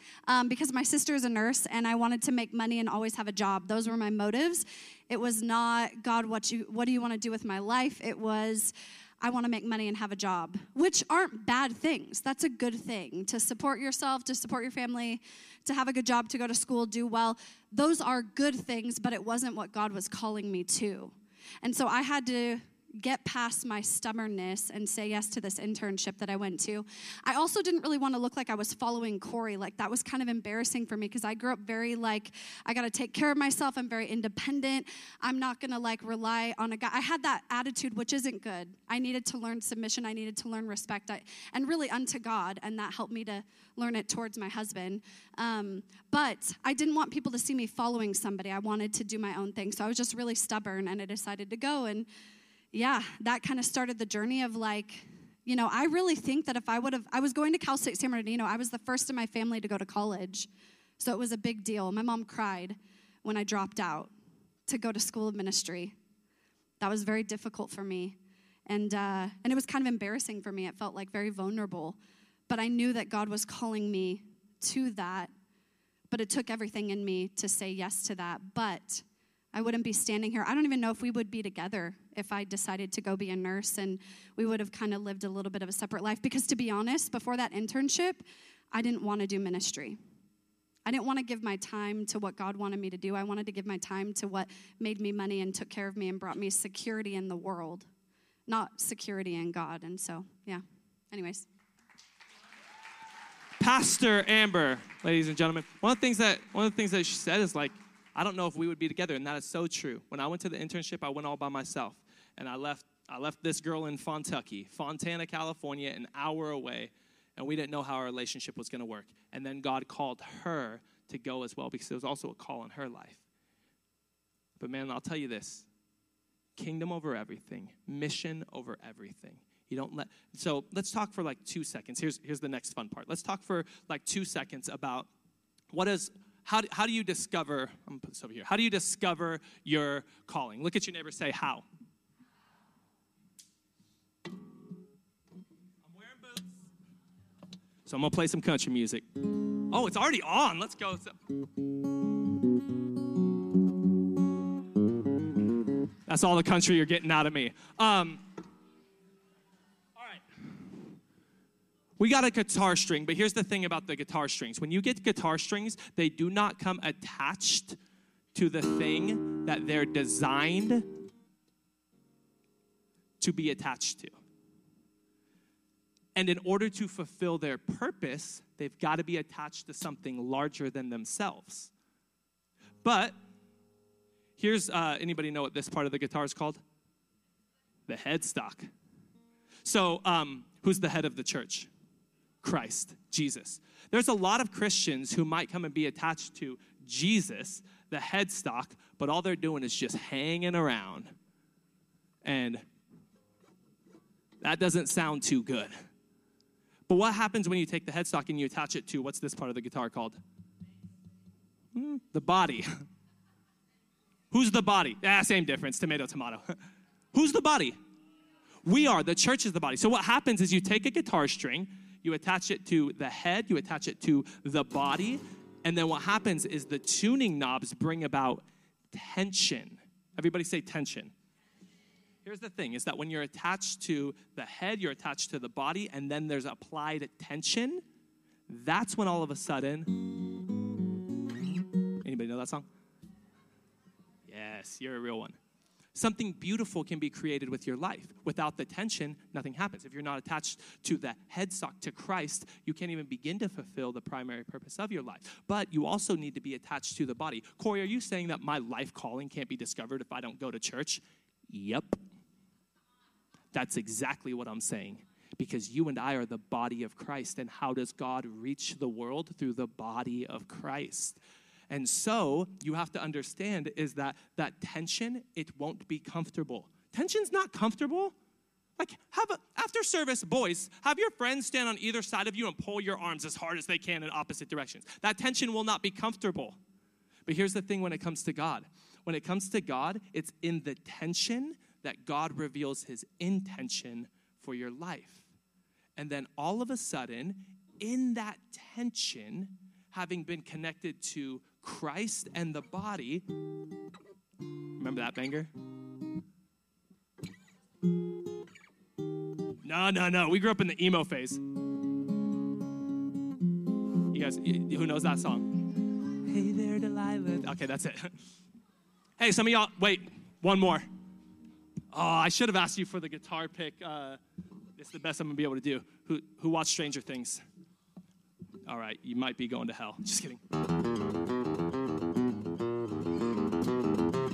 because my sister is a nurse, and I wanted to make money and always have a job. Those were my motives. It was not, God, what do you want to do with my life? It was, I want to make money and have a job, which aren't bad things. That's a good thing, to support yourself, to support your family, to have a good job, to go to school, do well. Those are good things, but it wasn't what God was calling me to. And so I had to get past my stubbornness and say yes to this internship that I went to. I also didn't really want to look like I was following Corey. Like, that was kind of embarrassing for me, because I grew up very like, I got to take care of myself. I'm very independent. I'm not going to like rely on a guy. I had that attitude, which isn't good. I needed to learn submission. I needed to learn respect, and really unto God. And that helped me to learn it towards my husband. But I didn't want people to see me following somebody. I wanted to do my own thing. So I was just really stubborn, and I decided to go. And yeah, that kind of started the journey of like, you know, I really think that if I was going to Cal State San Bernardino, I was the first in my family to go to college. So it was a big deal. My mom cried when I dropped out to go to school of ministry. That was very difficult for me. And it was kind of embarrassing for me. It felt like very vulnerable. But I knew that God was calling me to that. But it took everything in me to say yes to that. But I wouldn't be standing here. I don't even know if we would be together if I decided to go be a nurse, and we would have kind of lived a little bit of a separate life. Because to be honest, before that internship, I didn't want to do ministry. I didn't want to give my time to what God wanted me to do. I wanted to give my time to what made me money and took care of me and brought me security in the world, not security in God. And so, yeah. Anyways. Pastor Amber, ladies and gentlemen, one of the things that she said is like, I don't know if we would be together, and that is so true. When I went to the internship, I went all by myself, and I left this girl in Fontana, California, an hour away, and we didn't know how our relationship was going to work. And then God called her to go as well, because there was also a call in her life. But man, I'll tell you this. Kingdom over everything. Mission over everything. You don't let. So let's talk for like 2 seconds. Here's the next fun part. Let's talk for like 2 seconds about how do you discover, I'm gonna put this over here. How do you discover your calling? Look at your neighbor, say how. I'm wearing boots. So I'm gonna play some country music. Oh, it's already on. Let's go. That's all the country you're getting out of me. We got a guitar string, but here's the thing about the guitar strings. When you get guitar strings, they do not come attached to the thing that they're designed to be attached to. And in order to fulfill their purpose, they've got to be attached to something larger than themselves. But here's, anybody know what this part of the guitar is called? The headstock. So who's the head of the church? Christ, Jesus. There's a lot of Christians who might come and be attached to Jesus, the headstock, but all they're doing is just hanging around. And that doesn't sound too good. But what happens when you take the headstock and you attach it to, what's this part of the guitar called? The body. Who's the body? Same difference, tomato, tomato. Who's the body? We are. The church is the body. So what happens is you take a guitar string, you attach it to the head, you attach it to the body, and then what happens is the tuning knobs bring about tension. Everybody say tension. Here's the thing, is that when you're attached to the head, you're attached to the body, and then there's applied tension, that's when all of a sudden, anybody know that song? Yes, you're a real one. Something beautiful can be created with your life. Without the tension, nothing happens. If you're not attached to the headstock, to Christ, you can't even begin to fulfill the primary purpose of your life. But you also need to be attached to the body. Corey, are you saying that my life calling can't be discovered if I don't go to church? Yep. That's exactly what I'm saying. Because you and I are the body of Christ. And how does God reach the world? Through the body of Christ. And so you have to understand is that tension, it won't be comfortable. Tension's not comfortable. Like, after service, boys, have your friends stand on either side of you and pull your arms as hard as they can in opposite directions. That tension will not be comfortable. But here's the thing when it comes to God. When it comes to God, it's in the tension that God reveals his intention for your life. And then all of a sudden, in that tension, having been connected to Christ and the body. Remember that banger? No. We grew up in the emo phase. You guys, who knows that song? Hey there, Delilah. Okay, that's it. Hey, some of y'all, wait, one more. Oh, I should have asked you for the guitar pick. It's the best I'm gonna be able to do. Who watched Stranger Things? All right, you might be going to hell. Just kidding.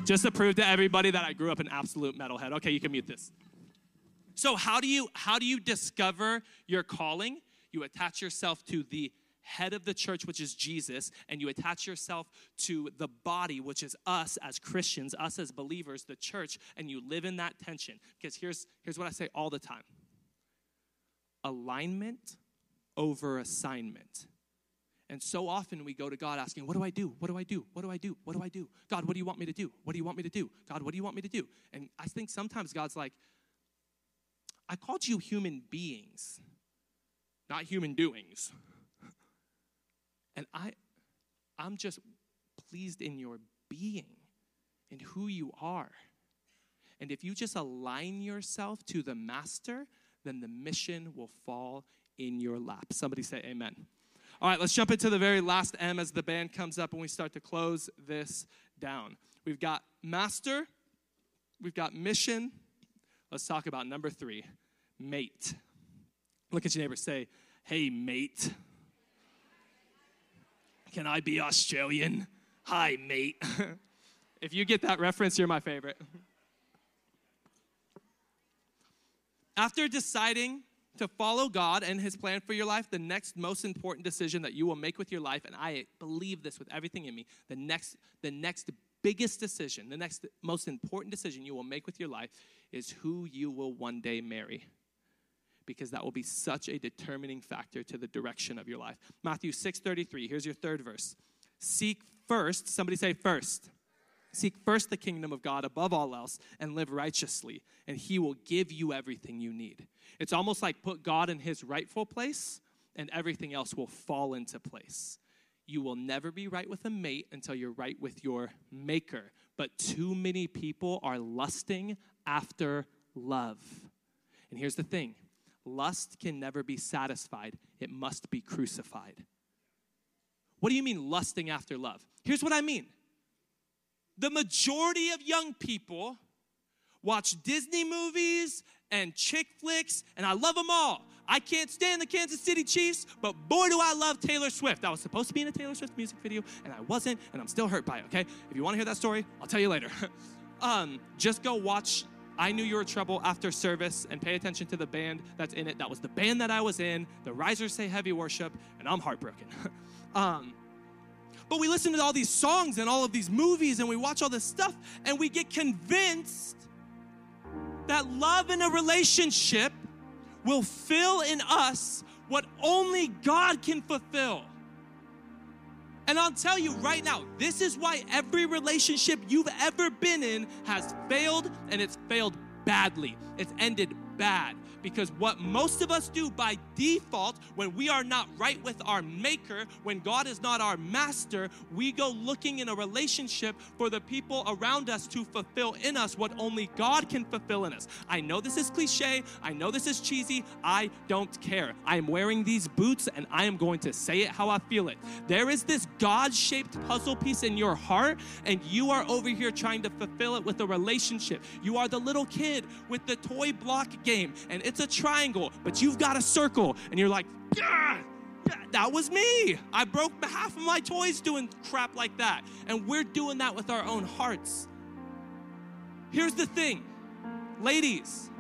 Just to prove to everybody that I grew up an absolute metalhead. Okay, you can mute this. So how do you discover your calling? You attach yourself to the head of the church, which is Jesus, and you attach yourself to the body, which is us as Christians, us as believers, the church, and you live in that tension. Because here's what I say all the time. Alignment over assignment. And so often we go to God asking, what do I do? What do I do? What do I do? What do I do? God, what do you want me to do? What do you want me to do? God, what do you want me to do? And I think sometimes God's like, I called you human beings, not human doings. And I'm just pleased in your being and who you are. And if you just align yourself to the master, then the mission will fall in your lap. Somebody say amen. All right, let's jump into the very last M as the band comes up and we start to close this down. We've got master. We've got mission. Let's talk about number 3, mate. Look at your neighbor, say, hey, mate. Can I be Australian? Hi, mate. If you get that reference, you're my favorite. After deciding to follow God and his plan for your life, the next most important decision that you will make with your life, and I believe this with everything in me, the next biggest decision, the next most important decision you will make with your life is who you will one day marry, because that will be such a determining factor to the direction of your life. Matthew 6:33, here's your third verse. Seek first, somebody say first. Seek first the kingdom of God above all else and live righteously, and he will give you everything you need. It's almost like put God in his rightful place and everything else will fall into place. You will never be right with a mate until you're right with your maker. But too many people are lusting after love. And here's the thing. Lust can never be satisfied. It must be crucified. What do you mean lusting after love? Here's what I mean. The majority of young people watch Disney movies and chick flicks, and I love them all. I can't stand the Kansas City Chiefs, but boy do I love Taylor Swift. I was supposed to be in a Taylor Swift music video, and I wasn't, and I'm still hurt by it, okay? If you want to hear that story, I'll tell you later. Just go watch I Knew You Were Trouble after service and pay attention to the band that's in it. That was the band that I was in. The risers say heavy worship, and I'm heartbroken. But we listen to all these songs and all of these movies, and we watch all this stuff, and we get convinced that love in a relationship will fill in us what only God can fulfill. And I'll tell you right now, this is why every relationship you've ever been in has failed, and it's failed badly. It's ended bad, because what most of us do by default when we are not right with our maker, when God is not our master, we go looking in a relationship for the people around us to fulfill in us what only God can fulfill in us. I know this is cliche. I know this is cheesy. I don't care. I am wearing these boots and I am going to say it how I feel it. There is this God-shaped puzzle piece in your heart and you are over here trying to fulfill it with a relationship. You are the little kid with the toy block game and it's a triangle, but you've got a circle, and you're like, that was me. I broke half of my toys doing crap like that, and we're doing that with our own hearts. Here's the thing, ladies,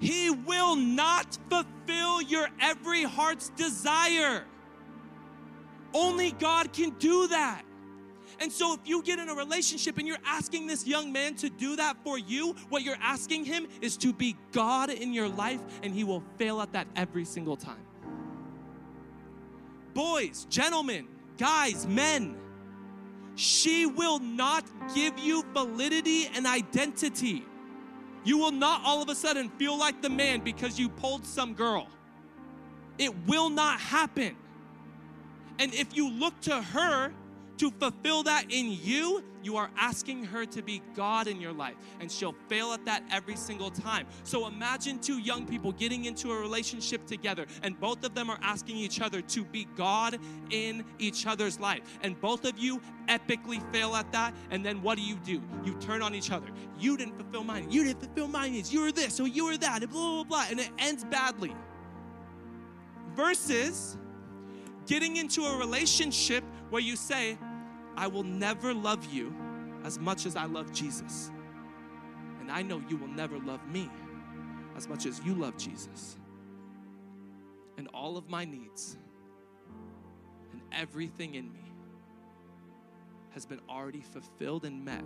he will not fulfill your every heart's desire. Only God can do that. And so if you get in a relationship and you're asking this young man to do that for you, what you're asking him is to be God in your life, and he will fail at that every single time. Boys, gentlemen, guys, men, she will not give you validity and identity. You will not all of a sudden feel like the man because you pulled some girl. It will not happen. And if you look to her to fulfill that in you, you are asking her to be God in your life, and she'll fail at that every single time. So imagine two young people getting into a relationship together, and both of them are asking each other to be God in each other's life. And both of you epically fail at that, and then what do? You turn on each other. You didn't fulfill mine. You didn't fulfill mine. You were this, so you were that, and blah, blah, blah, and it ends badly. Versus getting into a relationship where you say, I will never love you as much as I love Jesus. And I know you will never love me as much as you love Jesus. And all of my needs and everything in me has been already fulfilled and met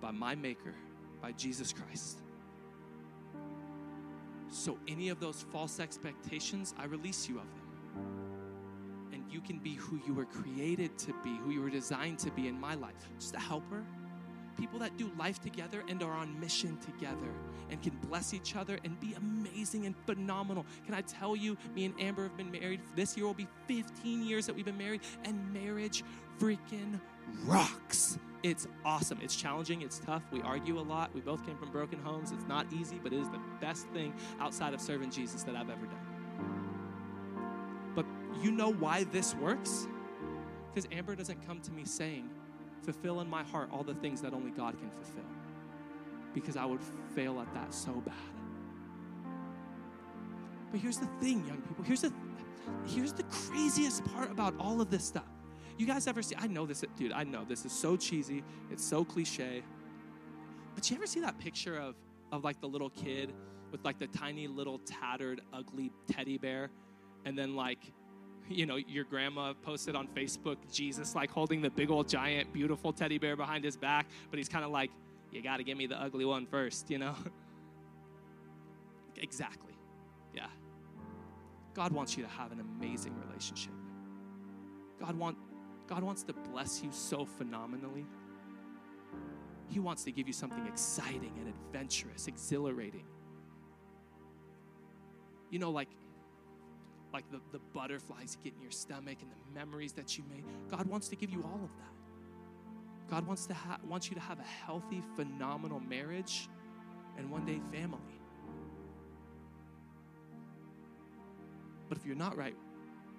by my maker, by Jesus Christ. So any of those false expectations, I release you of them. You can be who you were created to be, who you were designed to be in my life. Just a helper. People that do life together and are on mission together and can bless each other and be amazing and phenomenal. Can I tell you, me and Amber have been married. This year will be 15 years that we've been married, and marriage freaking rocks. It's awesome. It's challenging. It's tough. We argue a lot. We both came from broken homes. It's not easy, but it is the best thing outside of serving Jesus that I've ever done. But you know why this works? Because Amber doesn't come to me saying, fulfill in my heart all the things that only God can fulfill. Because I would fail at that so bad. But here's the thing, young people. Here's the craziest part about all of this stuff. You guys ever see, I know this, dude, I know this is so cheesy. It's so cliche. But you ever see that picture of like the little kid with like the tiny little tattered ugly teddy bear? And then, like, you know, your grandma posted on Facebook, Jesus, like holding the big old giant, beautiful teddy bear behind his back, but he's kind of like, you got to give me the ugly one first, you know? Exactly. Yeah. God wants you to have an amazing relationship. God wants to bless you so phenomenally. He wants to give you something exciting and adventurous, exhilarating. You know, like the butterflies you get in your stomach and the memories that you make. God wants to give you all of that. God wants to wants you to have a healthy, phenomenal marriage and one day family. But if you're not right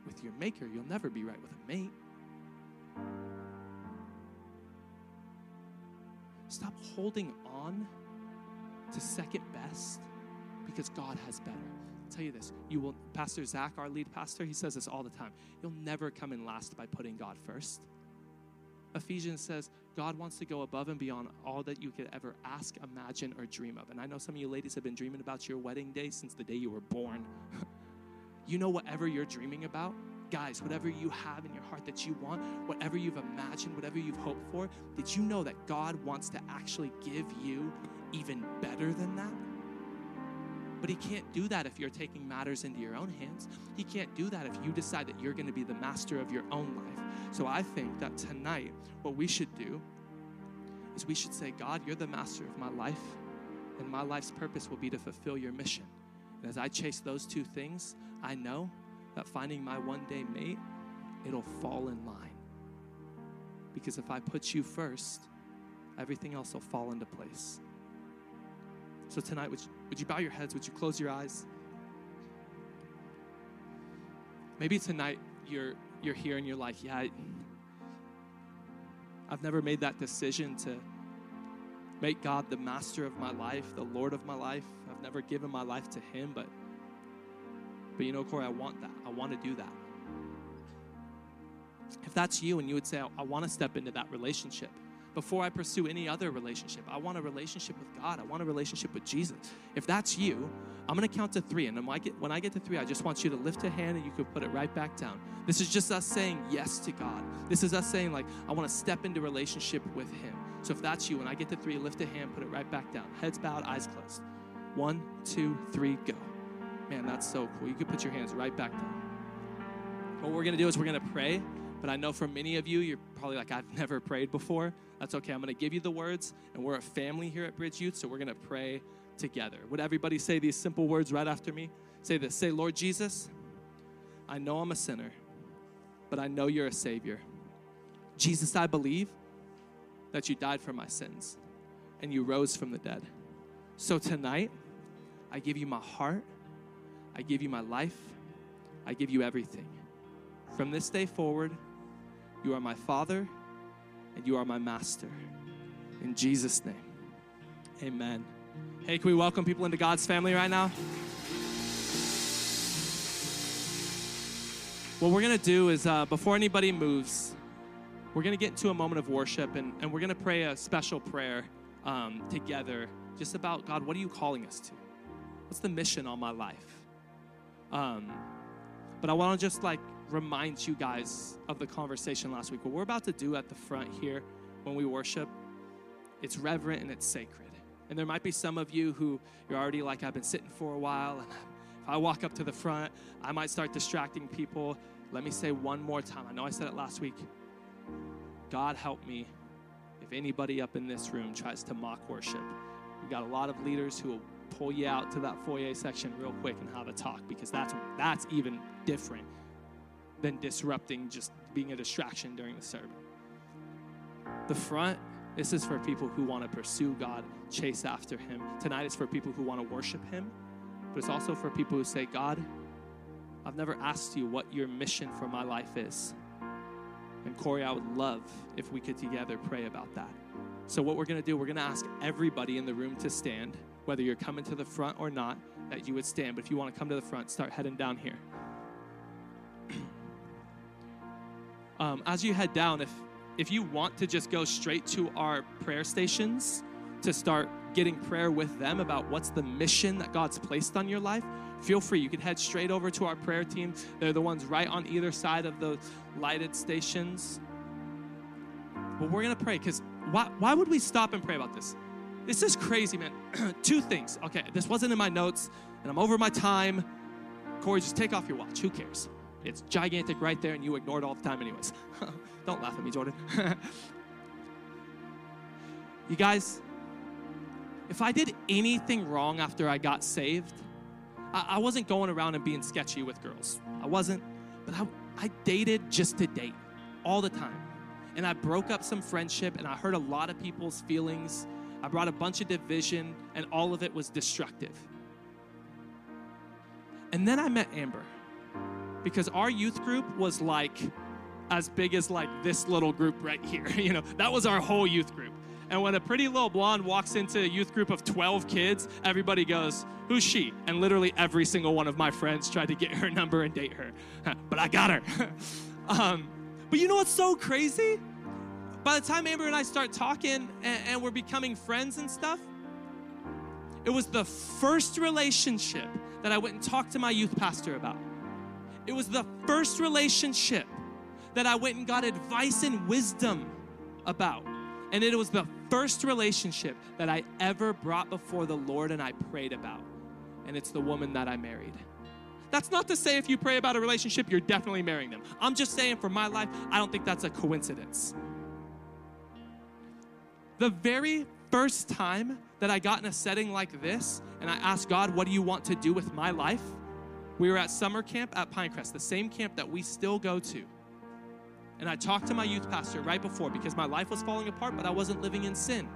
with your maker, you'll never be right with a mate. Stop holding on to second best because God has better. I'll tell you this, you will, Pastor Zach, our lead pastor, he says this all the time. You'll never come in last by putting God first. Ephesians says, God wants to go above and beyond all that you could ever ask, imagine, or dream of. And I know some of you ladies have been dreaming about your wedding day since the day you were born. You know, whatever you're dreaming about, guys, whatever you have in your heart that you want, whatever you've imagined, whatever you've hoped for, did you know that God wants to actually give you even better than that? But he can't do that if you're taking matters into your own hands. He can't do that if you decide that you're going to be the master of your own life. So I think that tonight what we should do is we should say, God, you're the master of my life, and my life's purpose will be to fulfill your mission. And as I chase those two things, I know that finding my one-day mate, it'll fall in line. Because if I put you first, everything else will fall into place. So tonight, would you bow your heads? Would you close your eyes? Maybe tonight you're here and you're like, yeah, I've never made that decision to make God the master of my life, the Lord of my life. I've never given my life to him, but you know, Corey, I want that. I want to do that. If that's you and you would say, I want to step into that relationship before I pursue any other relationship, I want a relationship with God. I want a relationship with Jesus. If that's you, I'm going to count to three. And when I get to three, I just want you to lift a hand and you can put it right back down. This is just us saying yes to God. This is us saying, like, I want to step into relationship with him. So if that's you, when I get to three, lift a hand, put it right back down. Heads bowed, eyes closed. 1, 2, 3, go. Man, that's so cool. You can put your hands right back down. What we're going to do is we're going to pray. But I know for many of you, you're probably like, I've never prayed before. That's okay. I'm going to give you the words. And we're a family here at Bridge Youth, so we're going to pray together. Would everybody say these simple words right after me? Say this. Say, Lord Jesus, I know I'm a sinner, but I know you're a Savior. Jesus, I believe that you died for my sins and you rose from the dead. So tonight, I give you my heart. I give you my life. I give you everything. From this day forward, you are my Father, and you are my Master. In Jesus' name, amen. Hey, can we welcome people into God's family right now? What we're going to do is, before anybody moves, we're going to get into a moment of worship, and we're going to pray a special prayer together just about, God, what are you calling us to? What's the mission on my life? But I want to just, like, remind you guys of the conversation last week. What we're about to do at the front here when we worship, it's reverent and it's sacred. And there might be some of you who you're already like, I've been sitting for a while, and if I walk up to the front, I might start distracting people. Let me say one more time. I know I said it last week. God help me if anybody up in this room tries to mock worship. We've got a lot of leaders who will pull you out to that foyer section real quick and have a talk, because that's even different than disrupting, just being a distraction during the sermon. The front, this is for people who want to pursue God, chase after him. Tonight is for people who want to worship him, but it's also for people who say, God, I've never asked you what your mission for my life is. And Corey, I would love if we could together pray about that. So what we're going to do, we're going to ask everybody in the room to stand, whether you're coming to the front or not, that you would stand. But if you want to come to the front, start heading down here. As you head down, if you want to just go straight to our prayer stations to start getting prayer with them about what's the mission that God's placed on your life, feel free. You can head straight over to our prayer team. They're the ones right on either side of the lighted stations. But we're going to pray, because why would we stop and pray about this? This is crazy, man. Two things. Okay, this wasn't in my notes, and I'm over my time. Corey, just take off your watch. Who cares? It's gigantic right there, and you ignore it all the time anyways. Don't laugh at me, Jordan. You guys, if I did anything wrong after I got saved, I wasn't going around and being sketchy with girls. I wasn't, but I dated just to date all the time. And I broke up some friendship, and I hurt a lot of people's feelings. I brought a bunch of division, and all of it was destructive. And then I met Amber, because our youth group was like as big as like this little group right here. You know, that was our whole youth group. And when a pretty little blonde walks into a youth group of 12 kids, everybody goes, "Who's she?" And literally every single one of my friends tried to get her number and date her. But I got her. But you know what's so crazy? By the time Amber and I start talking and we're becoming friends and stuff, it was the first relationship that I went and talked to my youth pastor about. It was the first relationship that I went and got advice and wisdom about. And it was the first relationship that I ever brought before the Lord and I prayed about. And it's the woman that I married. That's not to say if you pray about a relationship, you're definitely marrying them. I'm just saying for my life, I don't think that's a coincidence. The very first time that I got in a setting like this and I asked God, "What do you want to do with my life?" We were at summer camp at Pinecrest, the same camp that we still go to. And I talked to my youth pastor right before, because my life was falling apart, but I wasn't living in sin.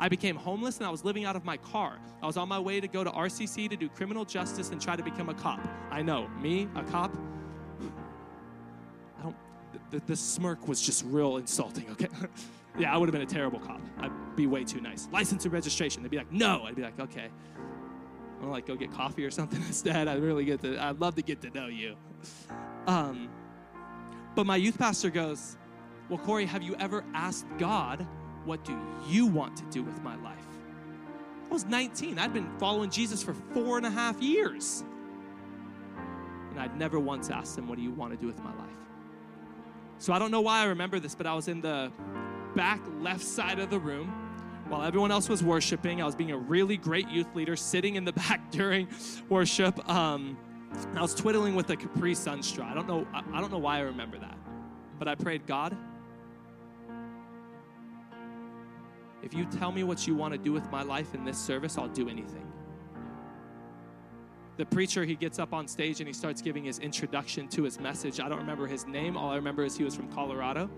I became homeless and I was living out of my car. I was on my way to go to RCC to do criminal justice and try to become a cop. I know, me, a cop. The smirk was just real insulting, okay? Yeah, I would have been a terrible cop. I'd be way too nice. License and registration. They'd be like, "No." I'd be like, "Okay. I'm gonna like go get coffee or something instead. I'd love to get to know you." But my youth pastor goes, "Well, Corey, have you ever asked God, what do you want to do with my life?" I was 19. I'd been following Jesus for 4.5 years. And I'd never once asked him, "What do you want to do with my life?" So I don't know why I remember this, but I was in the back left side of the room while everyone else was worshiping. I was being a really great youth leader, sitting in the back during worship. I was twiddling with a Capri Sun straw. I don't know why I remember that, but I prayed, "God, if you tell me what you want to do with my life in this service, I'll do anything." The preacher, he gets up on stage and he starts giving his introduction to his message. I don't remember his name. All I remember is he was from Colorado.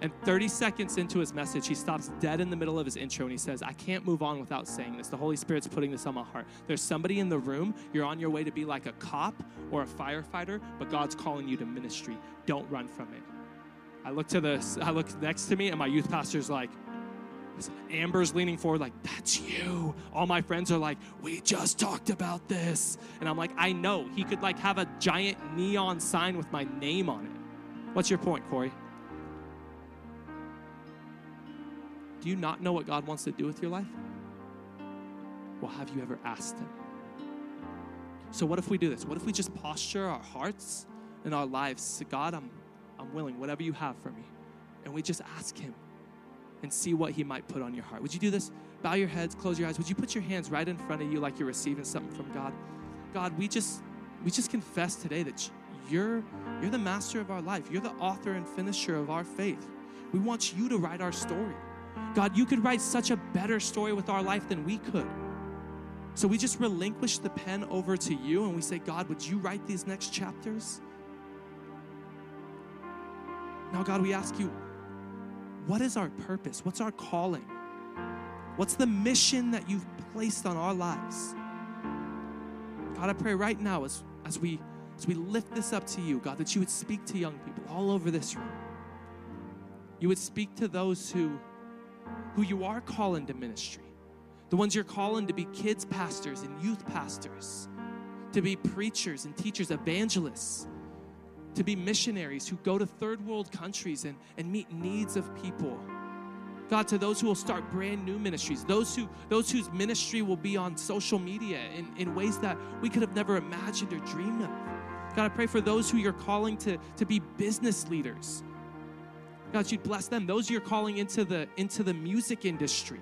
And 30 seconds into his message, he stops dead in the middle of his intro and he says, "I can't move on without saying this. The Holy Spirit's putting this on my heart. There's somebody in the room. You're on your way to be like a cop or a firefighter, but God's calling you to ministry. Don't run from it." I look next to me and my youth pastor's like, Amber's leaning forward like, "That's you." All my friends are like, "We just talked about this." And I'm like, "I know." He could like have a giant neon sign with my name on it. "What's your point, Corey?" Do you not know what God wants to do with your life? Well, have you ever asked him? So what if we do this? What if we just posture our hearts and our lives to God? I'm willing, whatever you have for me. And we just ask him and see what he might put on your heart. Would you do this? Bow your heads, close your eyes. Would you put your hands right in front of you like you're receiving something from God? God, we just confess today that you're the master of our life. You're the author and finisher of our faith. We want you to write our story. God, you could write such a better story with our life than we could. So we just relinquish the pen over to you and we say, "God, would you write these next chapters?" Now, God, we ask you, what is our purpose? What's our calling? What's the mission that you've placed on our lives? God, I pray right now as we lift this up to you, God, that you would speak to young people all over this room. You would speak to those who you are calling to ministry, the ones you're calling to be kids pastors and youth pastors, to be preachers and teachers, evangelists, to be missionaries who go to third world countries and meet needs of people. God, to those who will start brand new ministries, those whose ministry will be on social media in ways that we could have never imagined or dreamed of. God, I pray for those who you're calling to be business leaders. God, you'd bless them. Those you're calling into the music industry,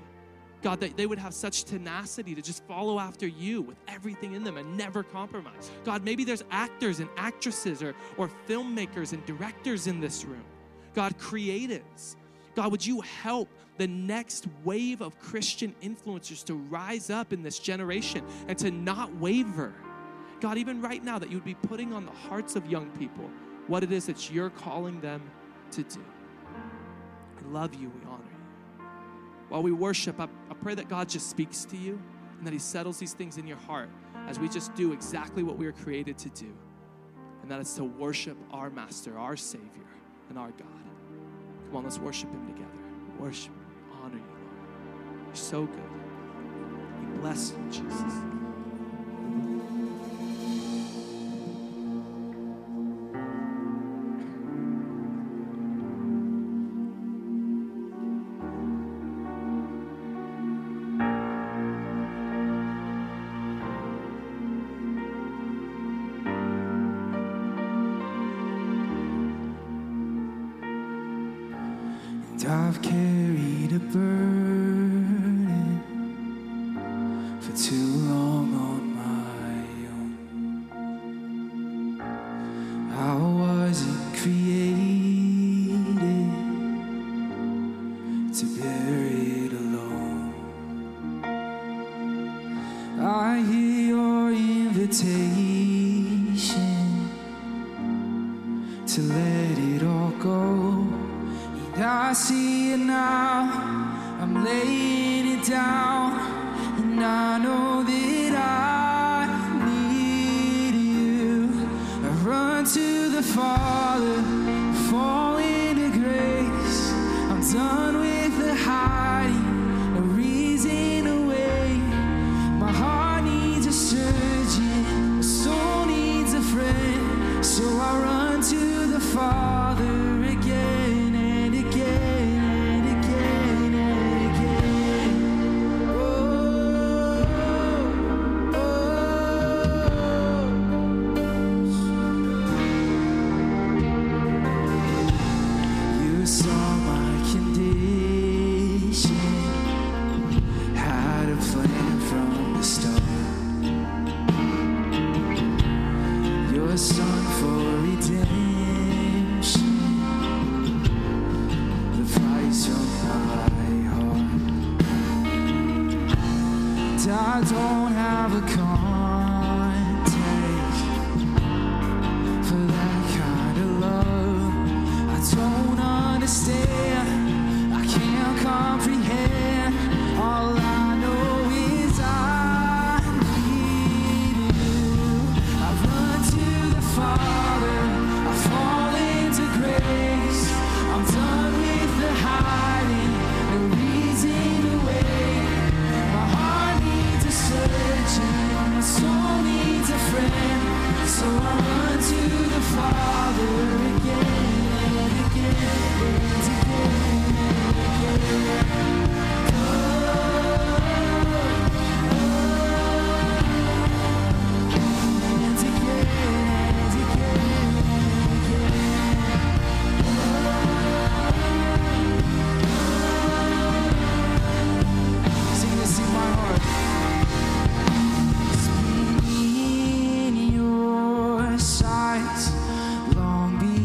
God, that they would have such tenacity to just follow after you with everything in them and never compromise. God, maybe there's actors and actresses or filmmakers and directors in this room. God, creatives. God, would you help the next wave of Christian influencers to rise up in this generation and to not waver? God, even right now, that you would be putting on the hearts of young people what it is that you're calling them to do. I love you. We honor you. While we worship, I pray that God just speaks to you and that he settles these things in your heart as we just do exactly what we were created to do, and that is to worship our Master, our Savior, and our God. Come on, let's worship him together. Worship him. Honor you, Lord. You're so good. We bless you, Jesus. I've carried a burden for too long on my own. I wasn't created to bear it alone. I hear your invitation to let it all go. I see it now, I'm laying it down, and I know that I need you. I run to the Father, fall into grace. I'm done with the hiding, no reason to wait. My heart needs a surgeon, my soul needs a friend, so I run to the Father again.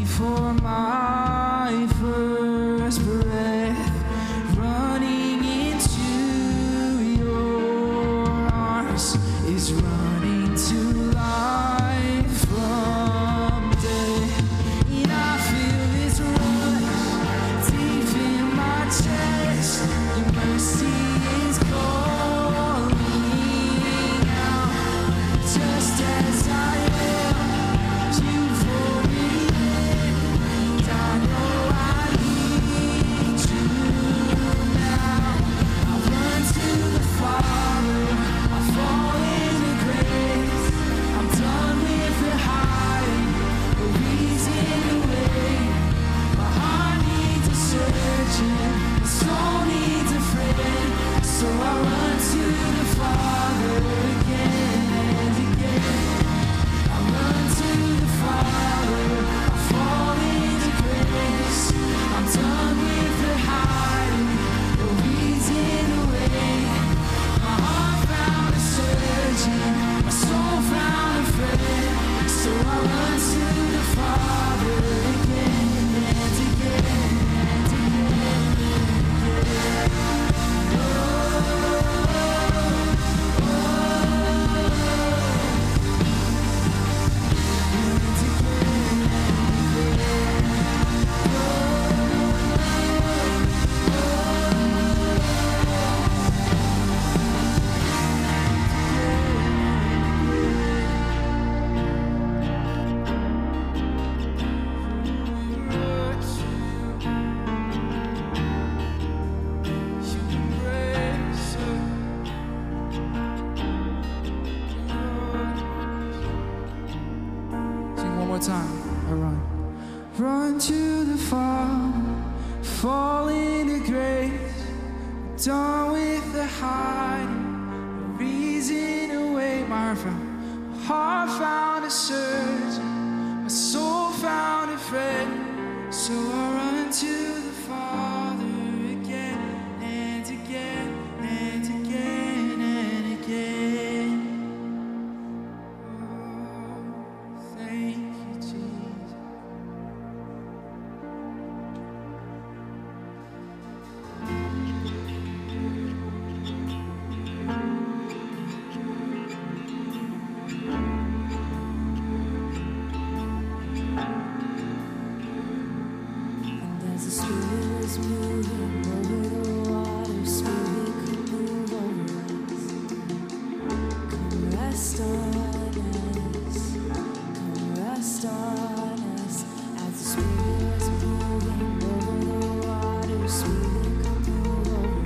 Before my first breath, running more time. I run. Run to the Father, fall into grace, done with the hiding, reason away my friend. My heart found a surgeon, my soul found a friend, so I run to the Father again and again and again and again. Oh, thank you, Jesus. And as the Spirit is moving over the water, Spirit. Rest on us, come rest on us, as the Spirit is moving over the water, Spirit, come move over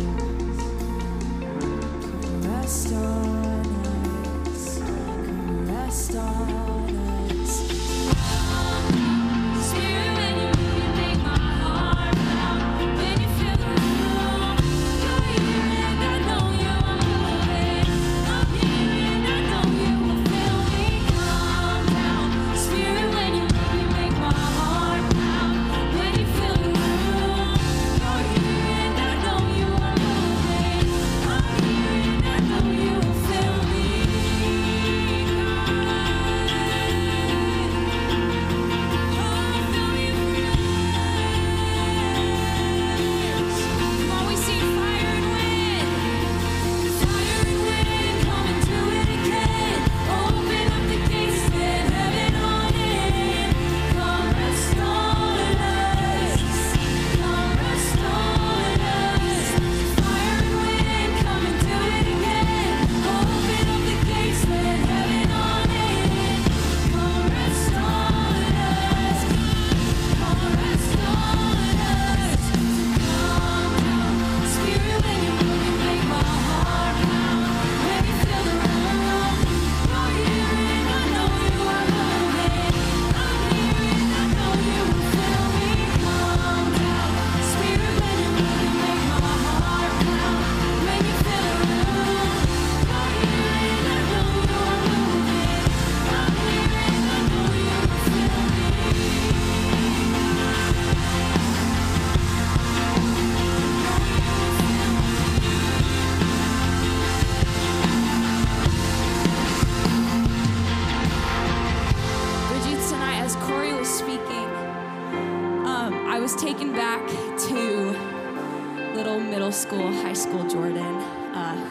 us, come rest on us, come rest on us.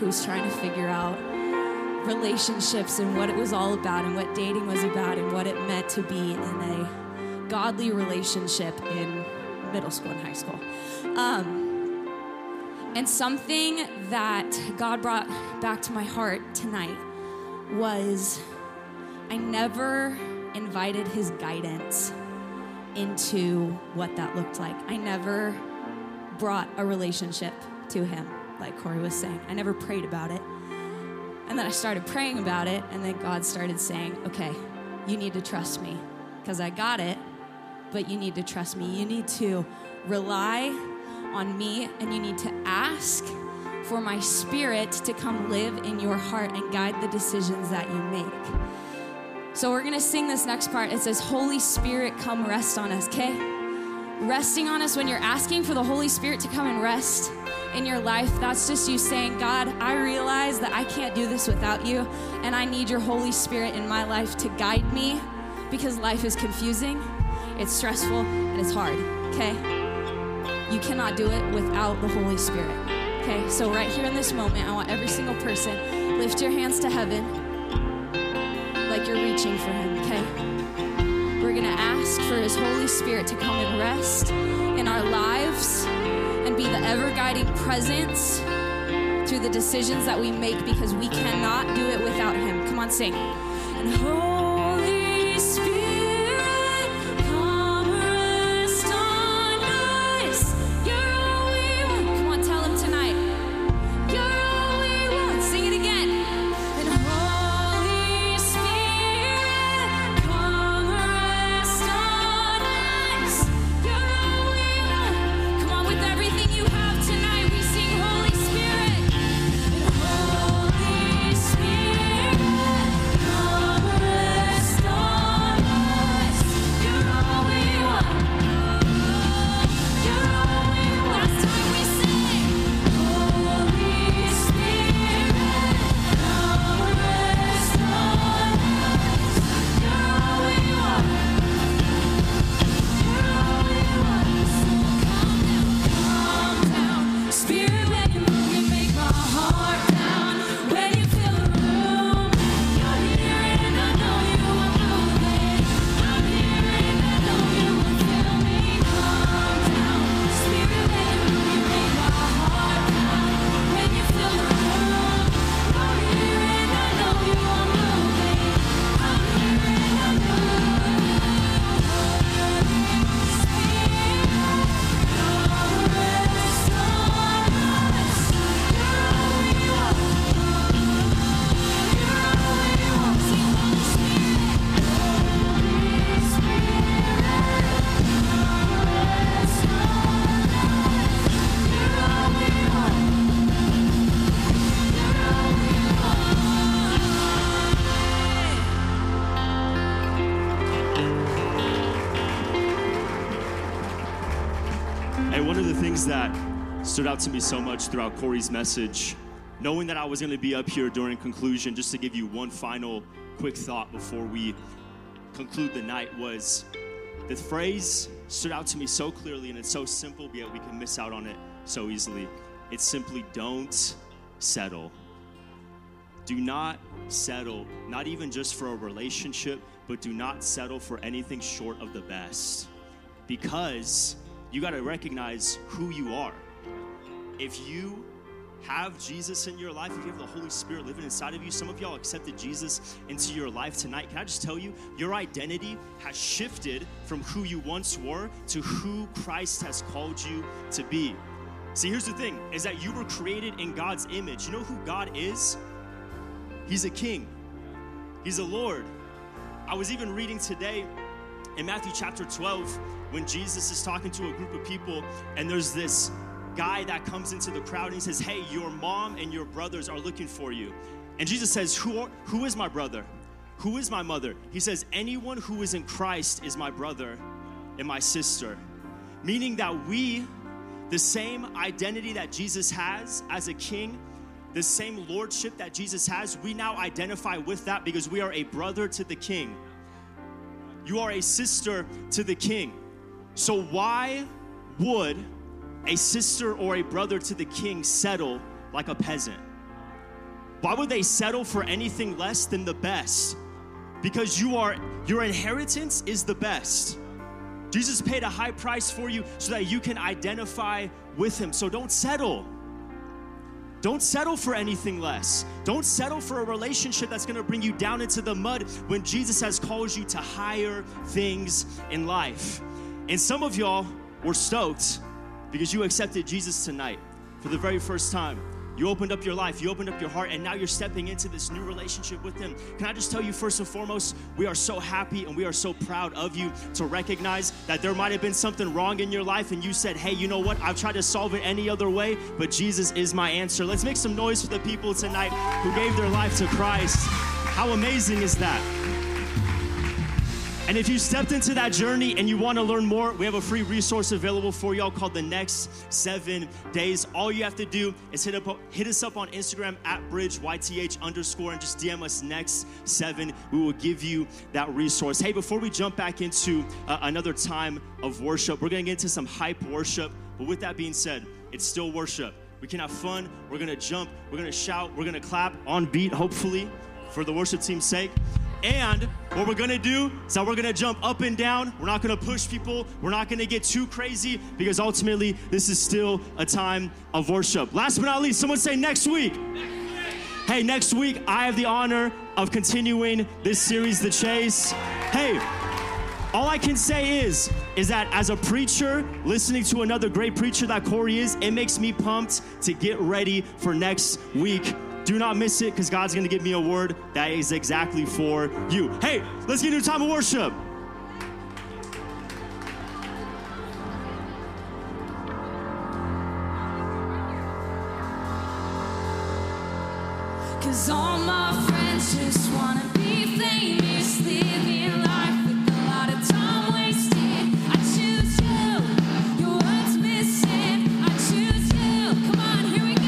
Who's trying to figure out relationships and what it was all about and what dating was about and what it meant to be in a godly relationship in middle school and high school. And something that God brought back to my heart tonight was I never invited his guidance into what that looked like. I never brought a relationship to him. Like Corey was saying, I never prayed about it. And then I started praying about it, and then God started saying, okay, you need to trust me, because I got it, but you need to trust me. You need to rely on me, and you need to ask for my Spirit to come live in your heart and guide the decisions that you make. So we're going to sing this next part. It says, Holy Spirit, come rest on us, okay? Resting on us when you're asking for the Holy Spirit to come and rest in your life, that's just you saying, God, I realize that I can't do this without you, and I need your Holy Spirit in my life to guide me, because life is confusing, it's stressful, and it's hard, okay? You cannot do it without the Holy Spirit, okay? So right here in this moment, I want every single person, lift your hands to heaven like you're reaching for him, okay? We're gonna ask for his Holy Spirit to come and rest in our lives, and be the ever-guiding presence through the decisions that we make, because we cannot do it without him. Come on, sing. And Holy Spirit, come rest on us. You're all we want. Come on, tell him tonight. You're all we want. Sing it again. And Holy Spirit, come rest things that stood out to me so much throughout Corey's message, knowing that I was going to be up here during conclusion, just to give you one final quick thought before we conclude the night, was the phrase stood out to me so clearly, and it's so simple, but yet we can miss out on it so easily. It's simply, don't settle. Do not settle, not even just for a relationship, but do not settle for anything short of the best, because you got to recognize who you are. If you have Jesus in your life, if you have the Holy Spirit living inside of you, some of y'all accepted Jesus into your life tonight. Can I just tell you, your identity has shifted from who you once were to who Christ has called you to be. See, here's the thing, is that you were created in God's image. You know who God is? He's a king. He's a Lord. I was even reading today in Matthew chapter 12 when Jesus is talking to a group of people, and there's this guy that comes into the crowd and he says, hey, your mom and your brothers are looking for you. And Jesus says, who is my brother? Who is my mother? He says, anyone who is in Christ is my brother and my sister. Meaning that we, the same identity that Jesus has as a king, the same lordship that Jesus has, we now identify with that because we are a brother to the king. You are a sister to the king. So why would a sister or a brother to the king settle like a peasant? Why would they settle for anything less than the best? Because your inheritance is the best. Jesus paid a high price for you so that you can identify with him. So don't settle. Don't settle for anything less. Don't settle for a relationship that's going to bring you down into the mud when Jesus has called you to higher things in life. And some of y'all were stoked because you accepted Jesus tonight for the very first time. You opened up your life, you opened up your heart, and now you're stepping into this new relationship with him. Can I just tell you, first and foremost, we are so happy and we are so proud of you to recognize that there might have been something wrong in your life and you said, hey, you know what? I've tried to solve it any other way, but Jesus is my answer. Let's make some noise for the people tonight who gave their life to Christ. How amazing is that? And if you stepped into that journey and you want to learn more, we have a free resource available for y'all called The Next 7 Days. All you have to do is hit us up on Instagram at @BridgeYTH_ and just DM us Next 7. We will give you that resource. Hey, before we jump back into another time of worship, we're going to get into some hype worship. But with that being said, it's still worship. We can have fun. We're going to jump. We're going to shout. We're going to clap on beat, hopefully, for the worship team's sake. And what we're going to do is that we're going to jump up and down. We're not going to push people. We're not going to get too crazy because ultimately this is still a time of worship. Last but not least, someone say next week. Hey, next week, I have the honor of continuing this series, The Chase. Hey, all I can say is that as a preacher, listening to another great preacher that Corey is, it makes me pumped to get ready for next week. Do not miss it, because God's going to give me a word that is exactly for you. Hey, let's get into a time of worship. Because all my friends just want to be famous, living life with a lot of time wasted. I choose you. Your words missing. I choose you. Come on, here we go.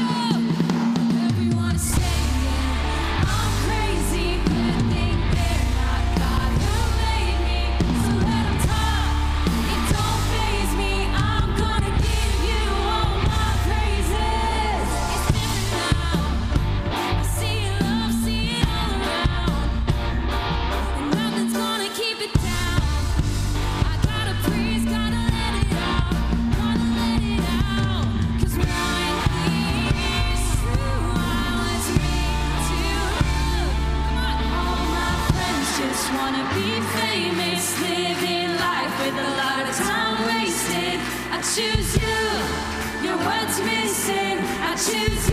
Choose